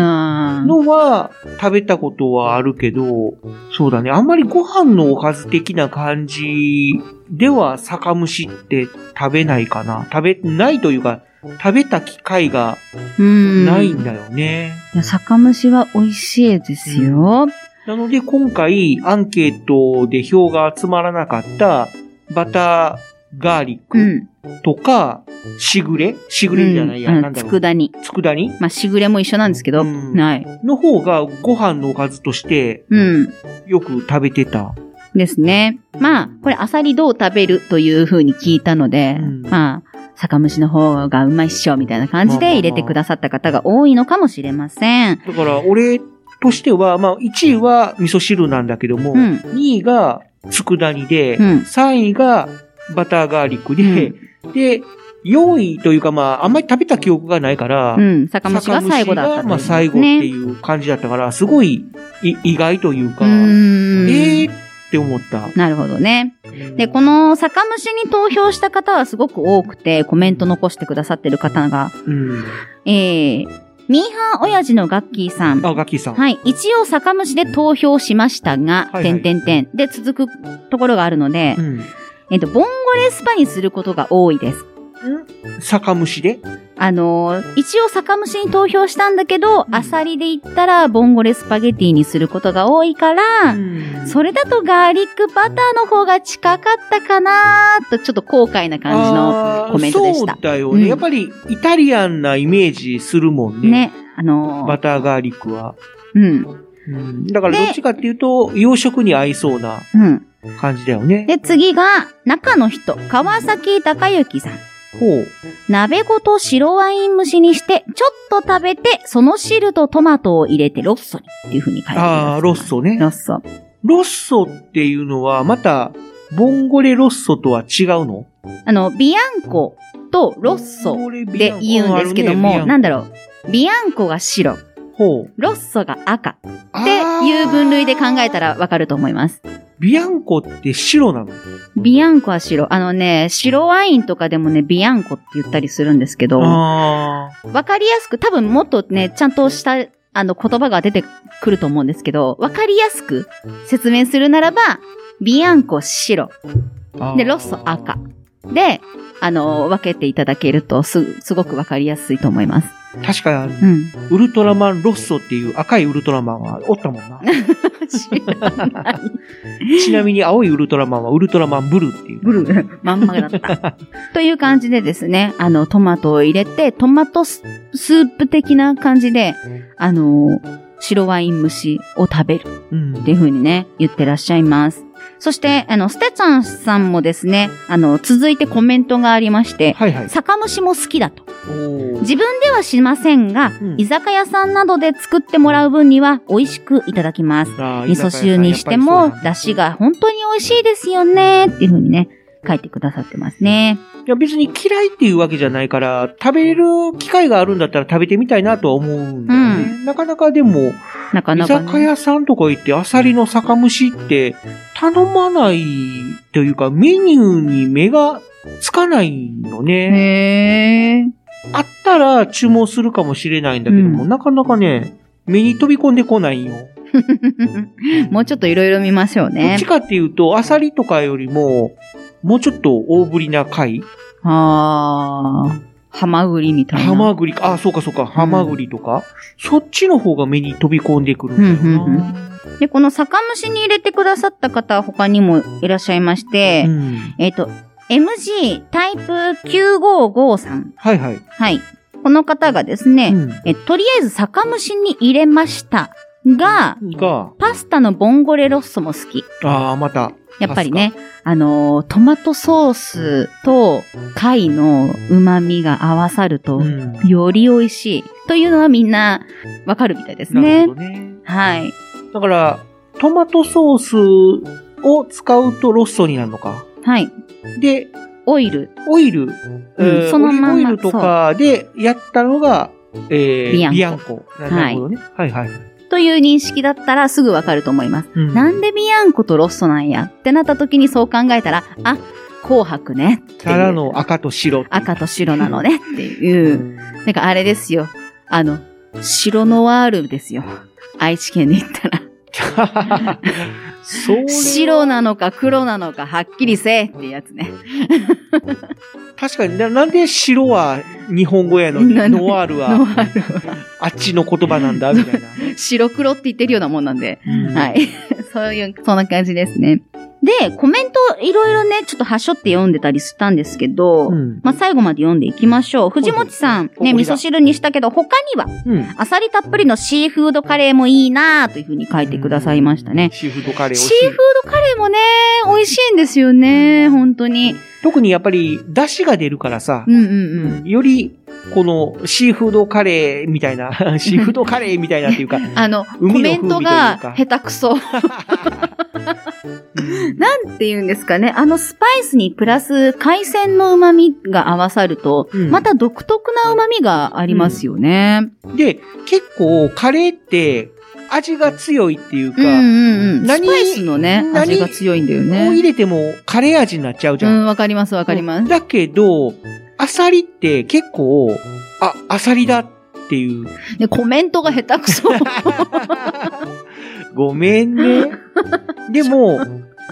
のは食べたことはあるけど、そうだね。あんまりご飯のおかず的な感じでは酒蒸しって食べないかな。食べないというか、食べた機会がないんだよね。いや、酒蒸しは美味しいですよ。なので今回アンケートで票が集まらなかったバター、ガーリックとか、うん、しぐれしぐれじゃないや、うん、なんだろう。つくだ煮。つくだ煮まあ、しぐれも一緒なんですけど、うん、ない。の方がご飯のおかずとして、うん、よく食べてた。ですね。まあ、これ、アサリどう食べるという風に聞いたので、うん、まあ、酒蒸しの方がうまいっしょ、みたいな感じで入れてくださった方が多いのかもしれません。まあまあまあ、だから、俺としては、まあ、いちいは味噌汁なんだけども、うん、にいがつくだ煮で、うん、さんいがバターガーリックで、うん、で、よんいというかまあ、あんまり食べた記憶がないから、うん、酒蒸しが最後だったという、ね。まあ最後っていう感じだったから、すごい意外というか、うーんえーって思った。なるほどね。で、この酒蒸しに投票した方はすごく多くて、コメント残してくださってる方が、うん、えー、ミーハー親父のガッキーさん。あ、ガッキーさん。はい。一応酒蒸しで投票しましたが、はいはい、点々々で続くところがあるので、うんえっと、ボンゴレスパにすることが多いです。ん？酒蒸しで？あのー、一応酒蒸しに投票したんだけど、うん、アサリで言ったらボンゴレスパゲティにすることが多いから、うん、それだとガーリックバターの方が近かったかなと、ちょっと後悔な感じのコメントでした。そうだよね、うん。やっぱりイタリアンなイメージするもんね。ね。あのー、バターガーリックは。うん。うん、だからどっちかっていうと、洋食に合いそうな。うん。感じだよね。で、次が、中の人、川崎隆之さん。ほう。鍋ごと白ワイン蒸しにして、ちょっと食べて、その汁とトマトを入れてロッソにっていう風に書いてます。ああ、ロッソね。ロッソ。ロッソっていうのは、また、ボンゴレロッソとは違うの？あの、ビアンコとロッソで言うんですけども、ね、なんだろう。ビアンコが白。ほう。ロッソが赤。っていう分類で考えたらわかると思います。ビアンコって白なの？ビアンコは白。あのね、白ワインとかでもね、ビアンコって言ったりするんですけど、わかりやすく、多分もっとね、ちゃんとした、あの、言葉が出てくると思うんですけど、わかりやすく説明するならば、ビアンコ白。で、ロッソ赤。で、あの、分けていただけると、す、すごくわかりやすいと思います。確か、うん、ウルトラマンロッソっていう赤いウルトラマンはおったもんな。知らないちなみに青いウルトラマンはウルトラマンブルーっていう。ブルー。まんまだった。という感じでですね、あの、トマトを入れて、トマト ス, スープ的な感じで、あの、白ワイン蒸しを食べるっていう風にね、言ってらっしゃいます。そして、あの、ステちゃんさんもですね、あの、続いてコメントがありまして、はいはい、酒蒸しも好きだと。自分ではしませんが、うん、居酒屋さんなどで作ってもらう分には美味しくいただきます。味噌汁にしても、出汁が本当に美味しいですよね、っていう風にね、書いてくださってますね。いや、別に嫌いっていうわけじゃないから、食べる機会があるんだったら食べてみたいなとは思うんだよね。うん、なかなかでも、なかなかね、居酒屋さんとか行ってアサリの酒蒸しって頼まないというかメニューに目がつかないのね。へー。あったら注文するかもしれないんだけども、うん、なかなかね、目に飛び込んでこないよ。もうちょっといろいろ見ましょうね。どっちかっていうと、アサリとかよりも、もうちょっと大ぶりな貝。あー。ハマグリみたいな。ハマグリか。あ、そうかそうか。ハマグリとか、うん。そっちの方が目に飛び込んでくるんだよな。うんうんうん、で、この酒蒸しに入れてくださった方は他にもいらっしゃいまして、うん、えっと、エムジー タイプきゅうごごさん。はいはい。はい。この方がですね、うん、えとりあえず酒蒸しに入れましたが、がパスタのボンゴレロッソも好き。ああ、また。やっぱりね、あのー、トマトソースと貝の旨味が合わさると、うん、より美味しいというのはみんなわかるみたいですね。なるほどね。はい。だから、トマトソースを使うとロッソになるのか。はい。で、オイル。オイル。うん、そのままオリーブオイルとかでやったのが、えー、ビアンコ。なるほどね。はい、はい、はい。という認識だったらすぐわかると思います。うん、なんでビアンコとロッソなんやってなった時にそう考えたら、あ、紅白ね。ただの赤と白。赤と白なのねっていう。なんかあれですよ。あの、白ノワールですよ。愛知県に行ったら。白なのか黒なのかはっきりせえっていうやつね。確かに な, なんで白は日本語やのにノワールはあっちの言葉なんだみたいな。白黒って言ってるようなもんなんで。うん、はい。そういう、そんな感じですね。で、コメントいろいろね、ちょっとはしょって読んでたりしたんですけど、うん、まあ、最後まで読んでいきましょう。藤本さん、ね、味噌汁にしたけど、他には、うん、アサリたっぷりのシーフードカレーもいいなぁというふうに書いてくださいましたね。うん、シーフードカレー美味しい。シーフードカレーもね、美味しいんですよね、本当に。特にやっぱり、出汁が出るからさ、うんうんうん、より、このシーフードカレーみたいな、シーフードカレーみたいなっていうか、あの、コメントが下手くそ。なんて言うんですかね。あのスパイスにプラス海鮮の旨味が合わさると、うん、また独特な旨味がありますよね。うん、で、結構カレーって味が強いっていうか、うんうんうん、何スパイスのね、味が強いんだよね。何を入れてもカレー味になっちゃうじゃん。うん、わかりますわかります。だけど、アサリって結構、あ、アサリだっていう。ね、コメントが下手くそ。ごめんね。でも、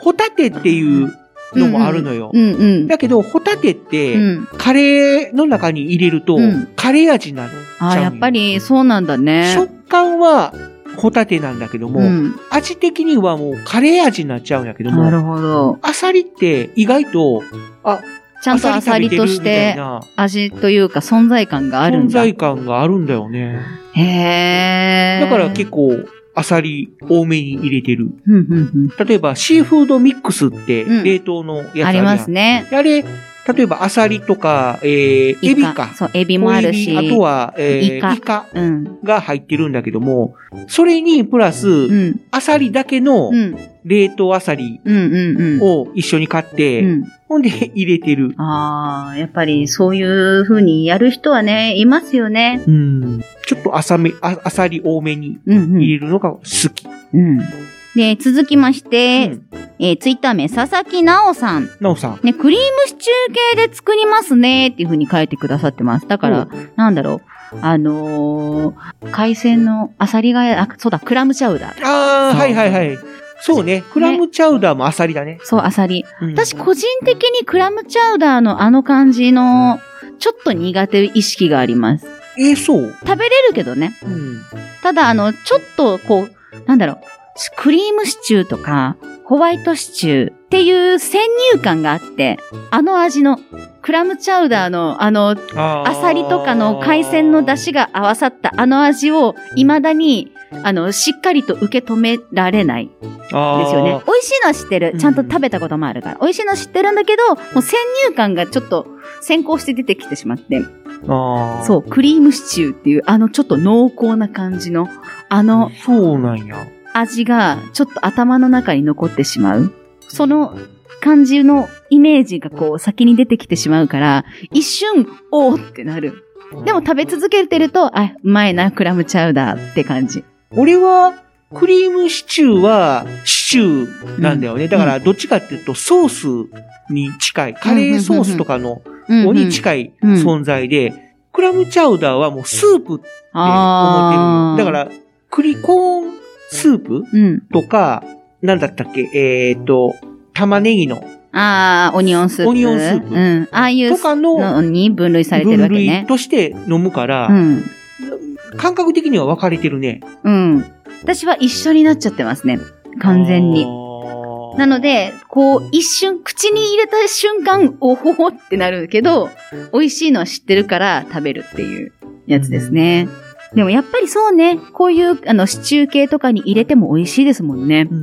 ホタテっていうのもあるのよ。うんうんうんうん、だけど、ホタテって、うん、カレーの中に入れると、うん、カレー味になっちゃう。あ、やっぱりそうなんだね。食感はホタテなんだけども、うん、味的にはもうカレー味になっちゃうんだけども、なるほど。アサリって意外と、あ、ちゃんとアサリとして味というか存在感があるんだ。存在感があるんだよね。へー。だから結構アサリ多めに入れてる。うんうんうん、例えばシーフードミックスって冷凍のやつあるやん、うん、ありますね。あれ、例えばアサリとか、えー、エビか。そう、エビもあるし。あとは、えー、イカ。イカが入ってるんだけども、うん、それにプラス、うん、アサリだけの冷凍アサリを一緒に買って、うんうんうんうん、ほんで入れてる。ああ、やっぱりそういう風にやる人はね、いますよね。うん。ちょっと浅め、あ、アサリ多めに入れるのが好き。うん、うん。で、続きまして、うんえー、ツイッター名、佐々木直さん。直さん。ね、クリームシチュー系で作りますね、っていう風に書いてくださってます。だから、なんだろう。あのー、海鮮のアサリが、あ、そうだ、クラムチャウダー。ああ、はいはいはい。そうね。クラムチャウダーもアサリだね。ねそう、アサリ、うん。私個人的にクラムチャウダーのあの感じの、ちょっと苦手意識があります。えー、そう食べれるけどね。うん、ただ、あの、ちょっと、こう、なんだろう、クリームシチューとか、ホワイトシチューっていう先入観があって、あの味の、クラムチャウダーのあの、アサリとかの海鮮の出汁が合わさったあの味を、未だに、あの、しっかりと受け止められないですよね。美味しいのは知ってる。ちゃんと食べたこともあるから。うん、美味しいのは知ってるんだけど、もう先入観がちょっと先行して出てきてしまって。あそう、クリームシチューっていう、あのちょっと濃厚な感じの、あの、そうなんや。味がちょっと頭の中に残ってしまう。その感じのイメージがこう先に出てきてしまうから、一瞬、おーってなる。でも食べ続けてると、あ、うまいな、クラムチャウダーって感じ。俺は、クリームシチューは、シチューなんだよね。うん、だから、どっちかっていうと、ソースに近い、カレーソースとかの、に近い存在で、クラムチャウダーはもうスープって思ってる。だから、クリコーンスープ、うん、とか、なんだったっけ、えーと、玉ねぎの。ああ、オニオンスープ。オニオンスープ。うん。ああいうとかの、に分類されてるわけね。分類として飲むから、うん感覚的には分かれてるね。うん。私は一緒になっちゃってますね。完全に。なので、こう、一瞬、口に入れた瞬間、おほほってなるけど、美味しいのは知ってるから食べるっていうやつですね。うん、でもやっぱりそうね、こういう、あの、シチュー系とかに入れても美味しいですもんね。う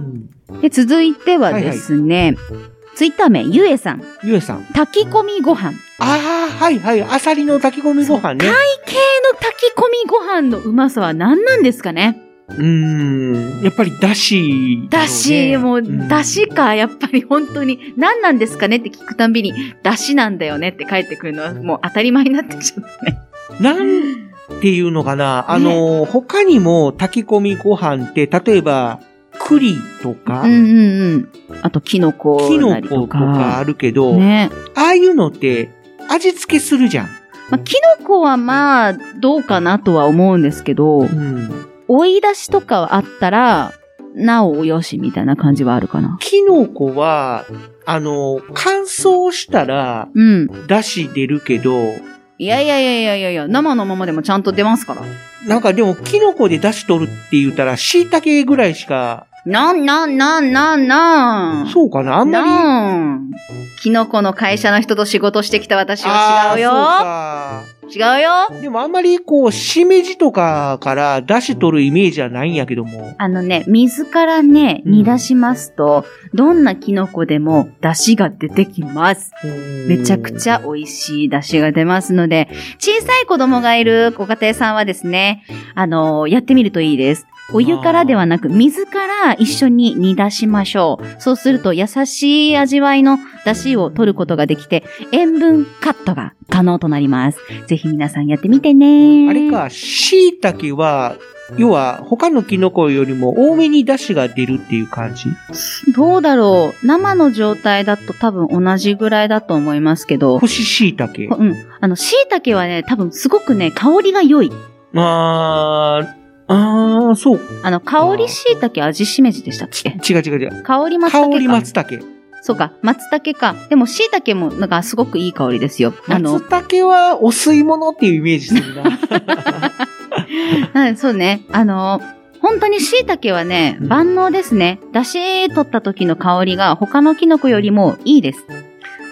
ん、で、続いてはですね、はいはいツイッター名、ゆえさん。ゆえさん。炊き込みご飯。ああ、はいはい。アサリの炊き込みご飯ね。貝系の炊き込みご飯のうまさは何なんですかね。うーん、やっぱりだしだし、もうだしか、やっぱり本当に何なんですかねって聞くたんびにだしなんだよねって帰ってくるのはもう当たり前になってきちゃうね。なんていうのかな、あの、ね、他にも炊き込みご飯って例えば栗とか、うんうんうん、あとキノコなりとか、キノコとかあるけど、ね、ああいうのって味付けするじゃん。まあ、キノコはまあどうかなとは思うんですけど、うん、追い出しとかはあったらなおよしみたいな感じはあるかな。キノコはあの乾燥したら出汁出るけど、うん、いやいやいやいやいやいや、生のままでもちゃんと出ますから。なんかでもキノコで出汁取るって言ったら椎茸ぐらいしか。なんなんなんなんなん。そうかな、あんまり。なん。キノコの会社の人と仕事してきた私は違うよ。あー、そうか。違うよ。でもあんまりこう、しめじとかから出汁取るイメージはないんやけども。あのね、水からね、煮出しますと、うん、どんなキノコでも出汁が出てきます。めちゃくちゃ美味しい出汁が出ますので、小さい子供がいるご家庭さんはですね、あの、やってみるといいです。お湯からではなく水から一緒に煮出しましょう。そうすると優しい味わいの出汁を取ることができて、塩分カットが可能となります。ぜひ皆さんやってみてね。あれか、椎茸は要は他のキノコよりも多めに出汁が出るっていう感じ？どうだろう。生の状態だと多分同じぐらいだと思いますけど。干し椎茸。うん。あの椎茸はね、多分すごくね、香りが良い。あー。ああ、そう。あの、香り椎茸味しめじでしたっけ？違う違う違う。香り松茸か。香り松茸。そうか、松茸か。でも椎茸もなんかすごくいい香りですよ。あの松茸はお吸い物っていうイメージするな。そうね。あの、本当に椎茸はね、万能ですね。出汁取った時の香りが他のキノコよりもいいです。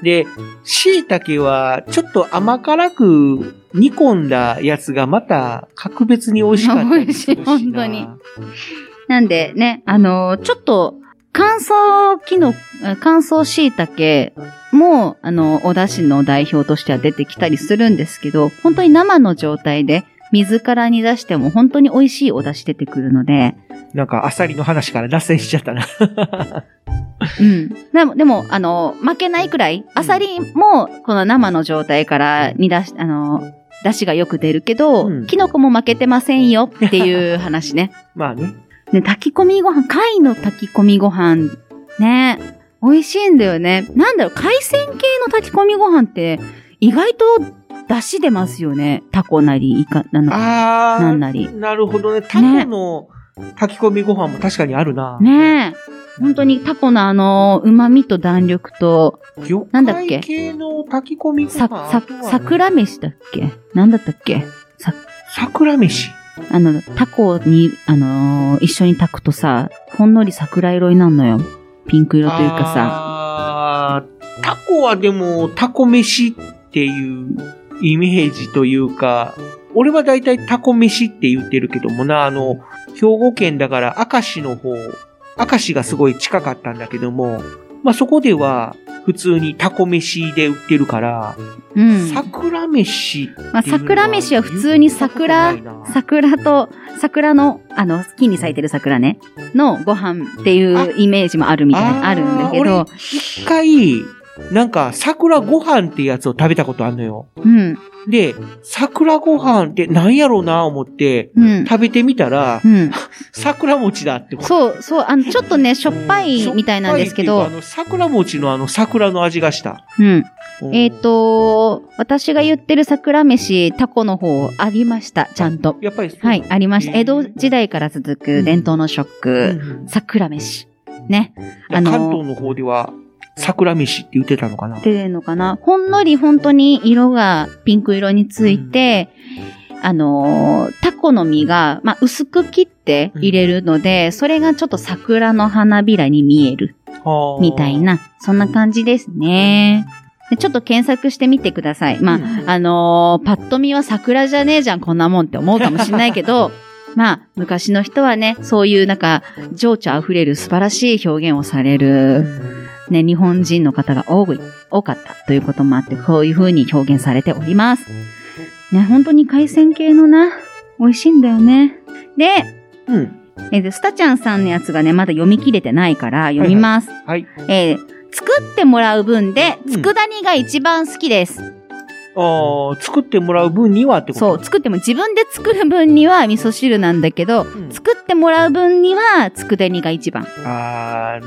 で、椎茸はちょっと甘辛く煮込んだやつがまた格別に美味しかった。美味しい、本当に。なんでね、あのー、ちょっと乾燥機の、乾燥椎茸も、あの、お出汁の代表としては出てきたりするんですけど、本当に生の状態で水から煮出しても本当に美味しいお出汁出てくるので。なんかアサリの話から脱線しちゃったな。うん。でも、でも、あの、負けないくらい、アサリも、この生の状態から煮出し、あの、出汁がよく出るけど、うん、キノコも負けてませんよっていう話ね。まあね。ね、炊き込みご飯、貝の炊き込みご飯、ね、美味しいんだよね。なんだろう、海鮮系の炊き込みご飯って、意外と、出汁出ますよね。タコなり、イカ、なんなり。あー、なり。なるほどね。タコの炊き込みご飯も確かにあるな。ねえ。本当にタコのあの、旨味と弾力と、なんだっけ？魚介系の炊き込みご飯。さ、さ、桜飯だっけ？なんだったっけ？さ、桜飯。あの、タコに、あのー、一緒に炊くとさ、ほんのり桜色になるのよ。ピンク色というかさ。あー、タコはでも、タコ飯っていうイメージというか、俺はだいたいタコ飯って言ってるけどもな、あの、兵庫県だから明石の方、明石がすごい近かったんだけども、まあ、そこでは普通にタコ飯で売ってるから、うん、桜飯っていうのは、まあ、桜飯は普通に桜、桜と、桜の、あの、木に咲いてる桜ね、のご飯っていうイメージもあるみたいな、あるんだけど。一回、なんか桜ご飯ってやつを食べたことあるのよ。うん。で、桜ご飯って何やろうな思って、うん、食べてみたら、うん、桜餅だってこと。そう、そう、あの、ちょっとね、しょっぱいみたいなんですけど。あの、桜餅のあの、桜の味がした。うん。えっ、ー、と、私が言ってる桜飯、タコの方、ありました、ちゃんと。やっぱりそう、ね、はい、ありました。江戸時代から続く伝統の食、うん、桜飯。ね。あの、関東の方では、桜飯って言ってたのかな？出てるのかな？ほんのり本当に色がピンク色について、うん、あのー、タコの実が、まあ、薄く切って入れるので、うん、それがちょっと桜の花びらに見える。みたいな、そんな感じですね。で、ちょっと検索してみてください。まあ、うん、あのー、パッと見は桜じゃねえじゃん、こんなもんって思うかもしれないけど、まあ、昔の人はね、そういうなんか、情緒あふれる素晴らしい表現をされる。うんね、日本人の方が多い、多かったということもあって、こういう風に表現されております。ね、本当に海鮮系のな、美味しいんだよね。で、うん。えー、スタちゃんさんのやつがね、まだ読み切れてないから読みます。はい、はい。えー、作ってもらう分で、佃煮が一番好きです。うん、ああ、作ってもらう分にはってこと？そう、作っても、自分で作る分には味噌汁なんだけど、うん、作ってもらう分には佃煮が一番。ああ、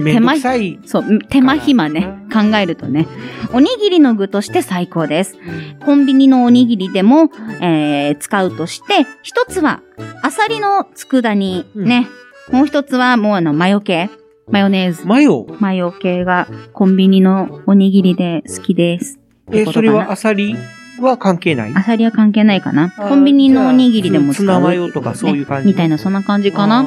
めんどくさい。そう、手間暇ね、考えるとね。おにぎりの具として最高です。コンビニのおにぎりでも、えー、使うとして、一つは、アサリの佃煮ね、うん。もう一つは、もうあの、マヨ系。マヨネーズ。マヨ？マヨ系がコンビニのおにぎりで好きです。え、それはアサリは関係ない？アサリは関係ないかな。コンビニのおにぎりでも使う。ツナマヨとかそういう感じ、ね、みたいな、そんな感じかな。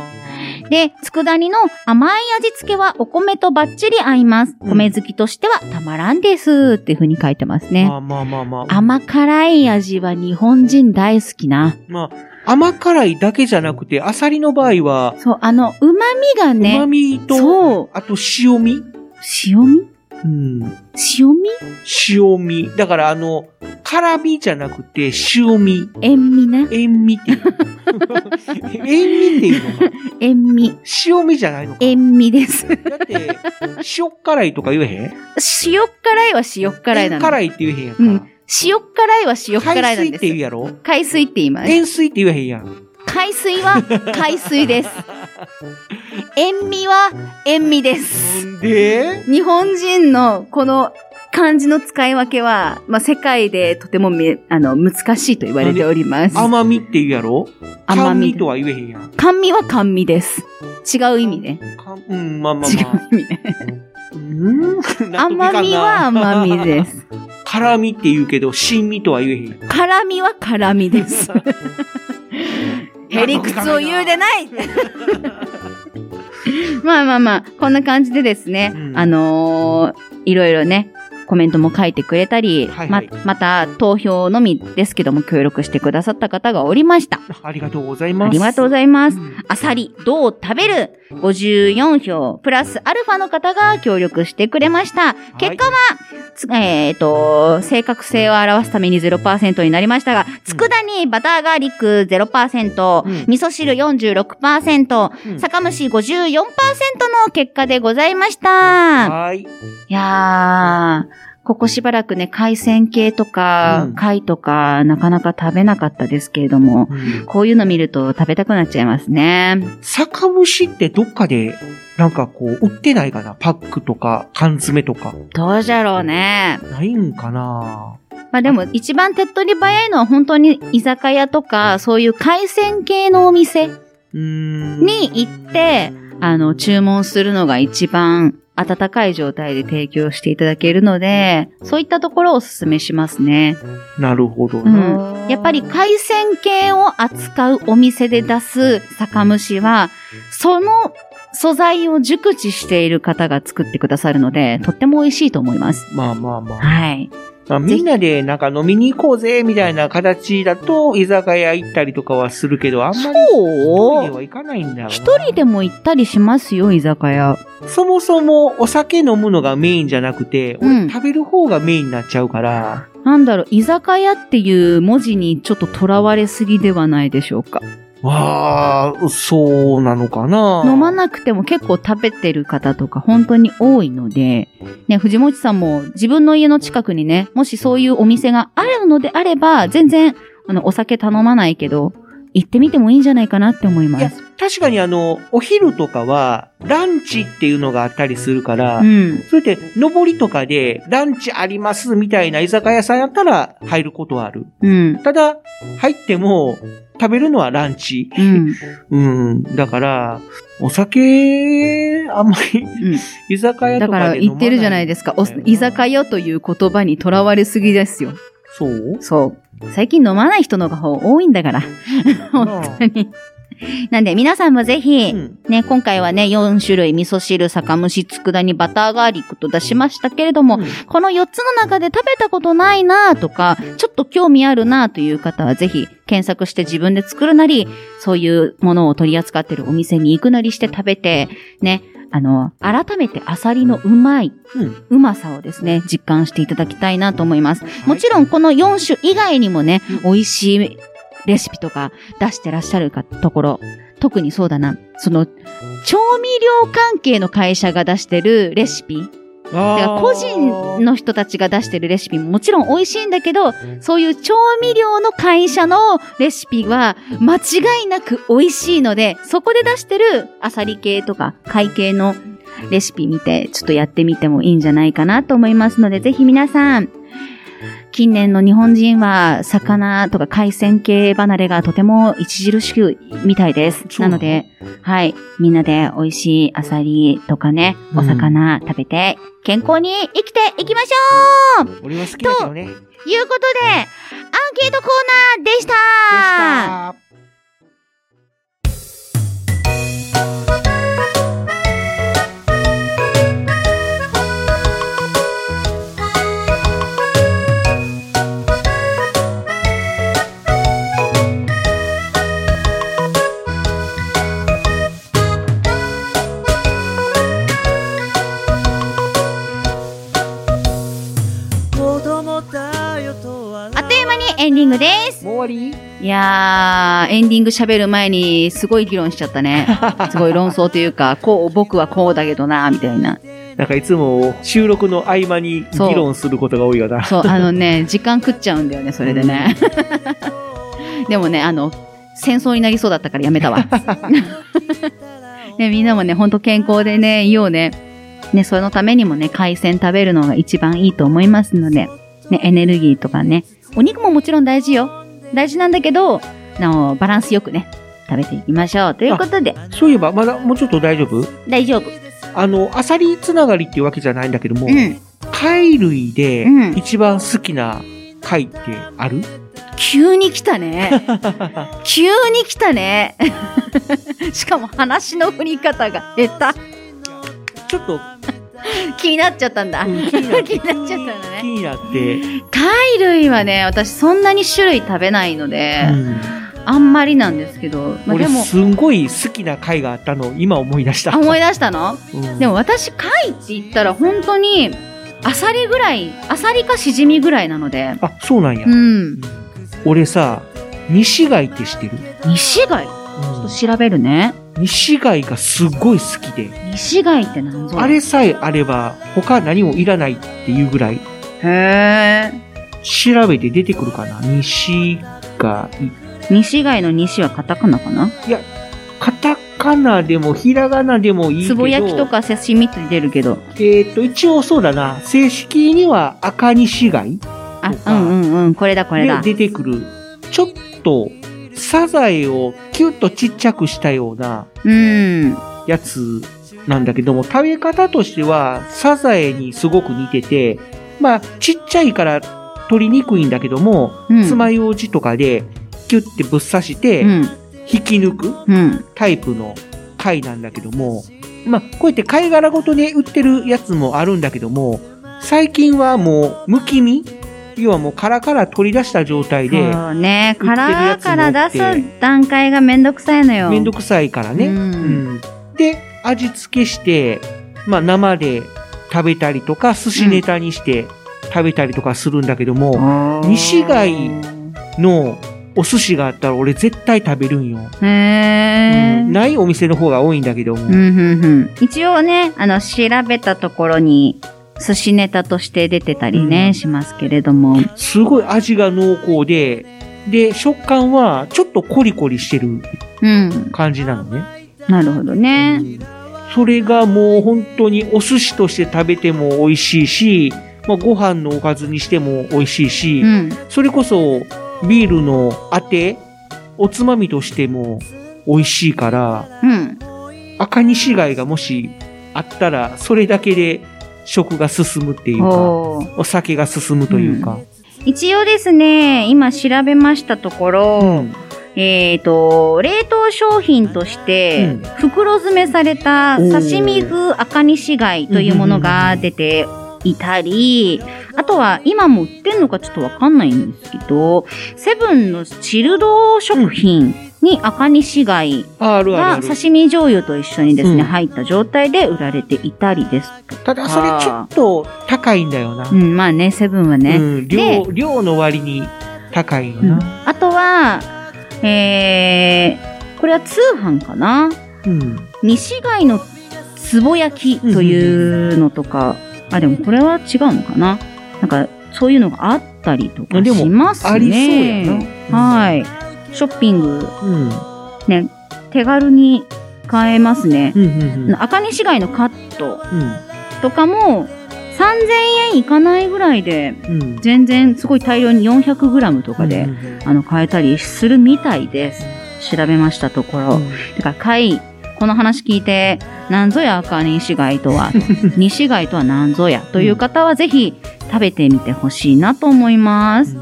で、佃煮の甘い味付けはお米とバッチリ合います。米好きとしてはたまらんです。っていう風に書いてますね。まあまあまあまあ。甘辛い味は日本人大好きな。まあ、甘辛いだけじゃなくて、アサリの場合は。そう、あの、旨味がね。旨味と、そう。あと塩味。塩味？うん、塩味？塩味。だからあの、辛味じゃなくて塩味。塩味ね。塩味っていう。塩味っていうのか。塩味。塩味じゃないのか。塩味です。だって、塩辛いとか言えへん？塩辛いは塩辛いなの。塩辛いって言えへんやんか。うん。塩辛いは塩辛いなんです。海水って言うやろ？海水って言います。塩水って言えへんやん。海水は海水です。塩味は塩味です。で、日本人のこの漢字の使い分けは、まあ、世界でとてもめあの難しいと言われております。甘味って言うやろ？甘味とは言えへんやん。甘味は甘味です。違う意味ね。うん、まあまあ、まあ、違う意味ね。うん、甘味は甘味です。辛味って言うけど、辛味とは言えへん。辛味は辛味です。へりくつを言うでない。まあまあまあ、こんな感じでですね、うん、あのー、いろいろね、コメントも書いてくれたり、はいはい、ま、また投票のみですけども協力してくださった方がおりました。ありがとうございます。ありがとうございます。うん、アサリ、どう食べるごじゅうよんひょう、プラスアルファの方が協力してくれました。結果は、はい、えっ、ー、と、正確性を表すために ゼロパーセント になりましたが、佃煮、バターガーリック ゼロパーセント、うん、味噌汁 よんじゅうろくパーセント、うん、酒蒸し ごじゅうよんパーセント の結果でございました。はい。いやー。ここしばらくね、海鮮系とか、うん、貝とか、なかなか食べなかったですけれども、うん、こういうの見ると食べたくなっちゃいますね。酒蒸しってどっかで、なんかこう、売ってないかな？パックとか、缶詰とか。どうじゃろうね。ないんかな？まあでも、一番手っ取り早いのは本当に居酒屋とか、そういう海鮮系のお店に行って、あの、注文するのが一番、温かい状態で提供していただけるので、そういったところをお勧めしますね。なるほどな、うん。やっぱり海鮮系を扱うお店で出す酒蒸しは、その素材を熟知している方が作ってくださるので、とっても美味しいと思います。まあまあまあ。はい。まあ、みんなでなんか飲みに行こうぜみたいな形だと居酒屋行ったりとかはするけど、あんまり一人では行かないんだよな。一人でも行ったりしますよ、居酒屋。そもそもお酒飲むのがメインじゃなくて、うん、食べる方がメインになっちゃうから。なんだろう、居酒屋っていう文字にちょっと囚われすぎではないでしょうか。ああ、そうなのかな。飲まなくても結構食べてる方とか本当に多いので、ね、藤本さんも自分の家の近くにね、もしそういうお店があるのであれば、全然、あの、お酒頼まないけど、行ってみてもいいんじゃないかなって思います。いや、確かにあの、お昼とかは、ランチっていうのがあったりするから、うん、それで、上りとかで、ランチありますみたいな居酒屋さんやったら、入ることはある。うん、ただ、入っても、食べるのはランチ。うん。うん。だから、お酒、あんまり、うん、居酒屋とかで飲まない。だから言ってるじゃないですか。居酒屋という言葉にとらわれすぎですよ。そう？そう。最近飲まない人の方が多いんだから。本当に。なんで皆さんもぜひ、うん、ね、今回はね、よん種類味噌汁、酒蒸し、佃煮、バターガーリックと出しましたけれども、うん、このよっつの中で食べたことないなとか、ちょっと興味あるなという方はぜひ検索して自分で作るなり、そういうものを取り扱ってるお店に行くなりして食べて、ね、あの、改めてアサリのうまい、うん、うまさをですね、実感していただきたいなと思います。はい、もちろんこのよん種以外にもね、美味しい、レシピとか出してらっしゃるかところ、特にそうだな。その、調味料関係の会社が出してるレシピ。だから個人の人たちが出してるレシピももちろん美味しいんだけど、そういう調味料の会社のレシピは間違いなく美味しいので、そこで出してるアサリ系とか貝系のレシピ見て、ちょっとやってみてもいいんじゃないかなと思いますので、ぜひ皆さん、近年の日本人は魚とか海鮮系離れがとても著しくみたいです。なので、はい、みんなで美味しいアサリとかね、お魚食べて健康に生きていきましょう。俺も好きだけどね。ということで、アンケートコーナーでした。でした。エンディングです。終わり？いやー、エンディング喋る前にすごい議論しちゃったね。すごい論争というか、こう、僕はこうだけどな、みたいな。なんかいつも収録の合間に議論することが多いよな。そう、そう、あのね、時間食っちゃうんだよね、それでね。でもね、あの、戦争になりそうだったからやめたわ。ね、みんなもね、ほんと健康でね、いようね。ね、そのためにもね、海鮮食べるのが一番いいと思いますので、ね、エネルギーとかね、お肉ももちろん大事よ。大事なんだけど、なおバランスよくね、食べていきましょう。ということで。そういえば、まだもうちょっと大丈夫？大丈夫。あの、アサリつながりっていうわけじゃないんだけども、うん、貝類で一番好きな貝ってある？うん、急に来たね。急に来たね。しかも話の振り方が下手。ちょっと。気になっちゃったんだ。うん、気になっちゃったんだね。気になって。貝類はね、私そんなに種類食べないので、うん、あんまりなんですけど。まあ、でも俺すんごい好きな貝があったのを今思い出した。思い出したの？うん、でも私貝って言ったら本当にアサリぐらい、アサリかシジミぐらいなので。あ、そうなんや。うん。俺さ、西貝って知ってる？西貝？ちょっと調べるね。西貝がすごい好きで。西貝って何ぞ？あれさえあれば他何もいらないっていうぐらい。へー。調べて出てくるかな？西貝。西貝の西はカタカナかな？いや、カタカナでもひらがなでもいいけど。つぼ焼きとか刺身って出るけど。えーっと、一応そうだな。正式には赤西貝？あ、うんうんうん。これだこれだ。で、出てくる。ちょっと、サザエをキュッとちっちゃくしたようなやつなんだけども、食べ方としてはサザエにすごく似てて、まあちっちゃいから取りにくいんだけども、爪楊枝とかでキュッてぶっ刺して引き抜くタイプの貝なんだけども、まあこうやって貝殻ごとで売ってるやつもあるんだけども、最近はもうむき身、要はもう殻から取り出した状態で。そうね。殻から出す段階がめんどくさいのよ。めんどくさいからね。うんうん、で、味付けして、まあ生で食べたりとか、寿司ネタにして食べたりとかするんだけども、うん、西貝のお寿司があったら俺絶対食べるんよ。へー、うん、ないお店の方が多いんだけども。うんうんうん、一応ね、あの、調べたところに、寿司ネタとして出てたりね、うん、しますけれども。すごい味が濃厚で、で、食感はちょっとコリコリしてる感じなのね。うん、なるほどね、うん。それがもう本当にお寿司として食べても美味しいし、まあ、ご飯のおかずにしても美味しいし、うん、それこそビールのあて、おつまみとしても美味しいから、うん、赤西貝がもしあったら、それだけで食が進むっていうか、お酒が進むというか、うん、一応ですね、今調べましたところ、うん、えっと冷凍商品として袋詰めされた刺身風赤西貝というものが出ていたり、あとは今も売ってんのかちょっとわかんないんですけど、セブンのチルド食品に赤西貝が刺身醤油と一緒にですね、入った状態で売られていたりですとか。ただそれちょっと高いんだよな。うん、まあね、セブンはね。うん、量、量の割に高いよな。うん、あとは、えー、これは通販かな、うん、西貝のつぼ焼きというのとか、うん、あでもこれは違うのかな、なんかそういうのがあったりとかしますね。ありそうやな、うん、はい、ショッピング、うん、ね、手軽に買えますね、うんうんうん、赤西貝のカットとかもさんぜんえんいかないぐらいで、うん、全然すごい大量に よんひゃくグラム とかで、うんうんうん、あの買えたりするみたいです。調べましたところ、うん、だから貝、この話聞いてなんぞや赤西貝とは西貝とはなんぞやという方はぜひ食べてみてほしいなと思います。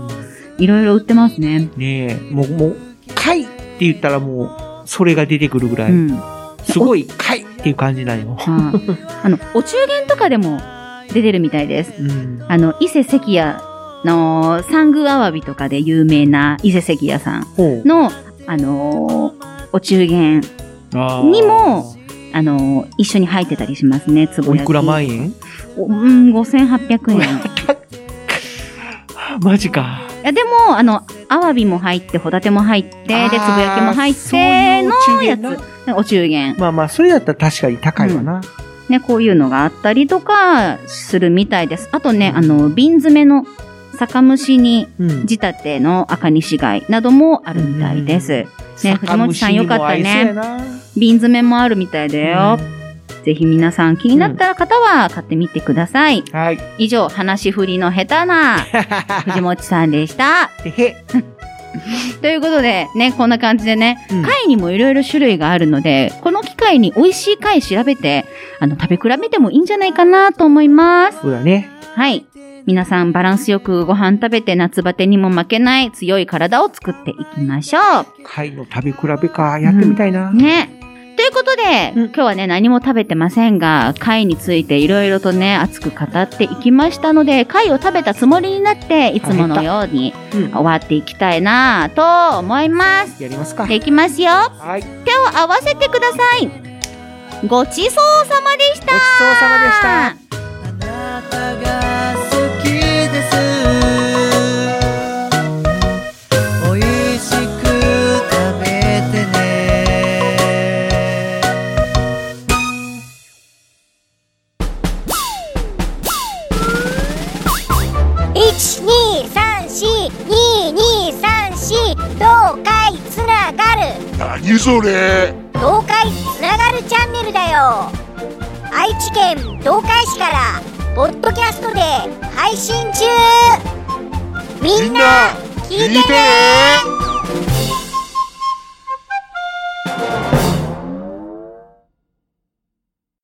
いろいろ売ってますね。ねえ、もう、もう貝って言ったらもうそれが出てくるぐらい、うん、すごい貝っていう感じなの。ああのお中元とかでも出てるみたいです、うん、あの伊勢関屋の三宮あわびとかで有名な伊勢関屋さんの、あのー、お中元にもあ、あのー、一緒に入ってたりしますね。つぼ焼きおいくら万円、うん、ごせんはっぴゃくえんマジか。いやでもあのあわびも入ってホタテも入ってでつぼ焼きも入ってのやつお中元、まあまあそれだったら確かに高いわな、うんね、こういうのがあったりとかするみたいです。あとね、あの、瓶詰めの酒蒸しに仕立ての赤西貝などもあるみたいです。うん、ね、藤本さんよかったね。瓶詰めもあるみたいだよ。ぜひ皆さん気になった方は買ってみてください。うん、はい。以上、話振りの下手な藤本さんでした。ということでね、こんな感じでね、うん、貝にもいろいろ種類があるので、この機会に美味しい貝調べて、あの、食べ比べてもいいんじゃないかなと思います。そうだね。はい。皆さんバランスよくご飯食べて夏バテにも負けない強い体を作っていきましょう。貝の食べ比べか、やってみたいな。うん、ね。ということで、うん、今日はね、何も食べてませんが、貝についていろいろとね、熱く語っていきましたので、貝を食べたつもりになって、いつものように終わっていきたいなと思います。やりますか。できますよ。はい。手を合わせてください。ごちそうさまでした。ごちそうさまでした。あなたが好きです。東海つながる。何それ。東海つながるチャンネルだよ。愛知県東海市からポッドキャストで配信中。みんな聞いてね。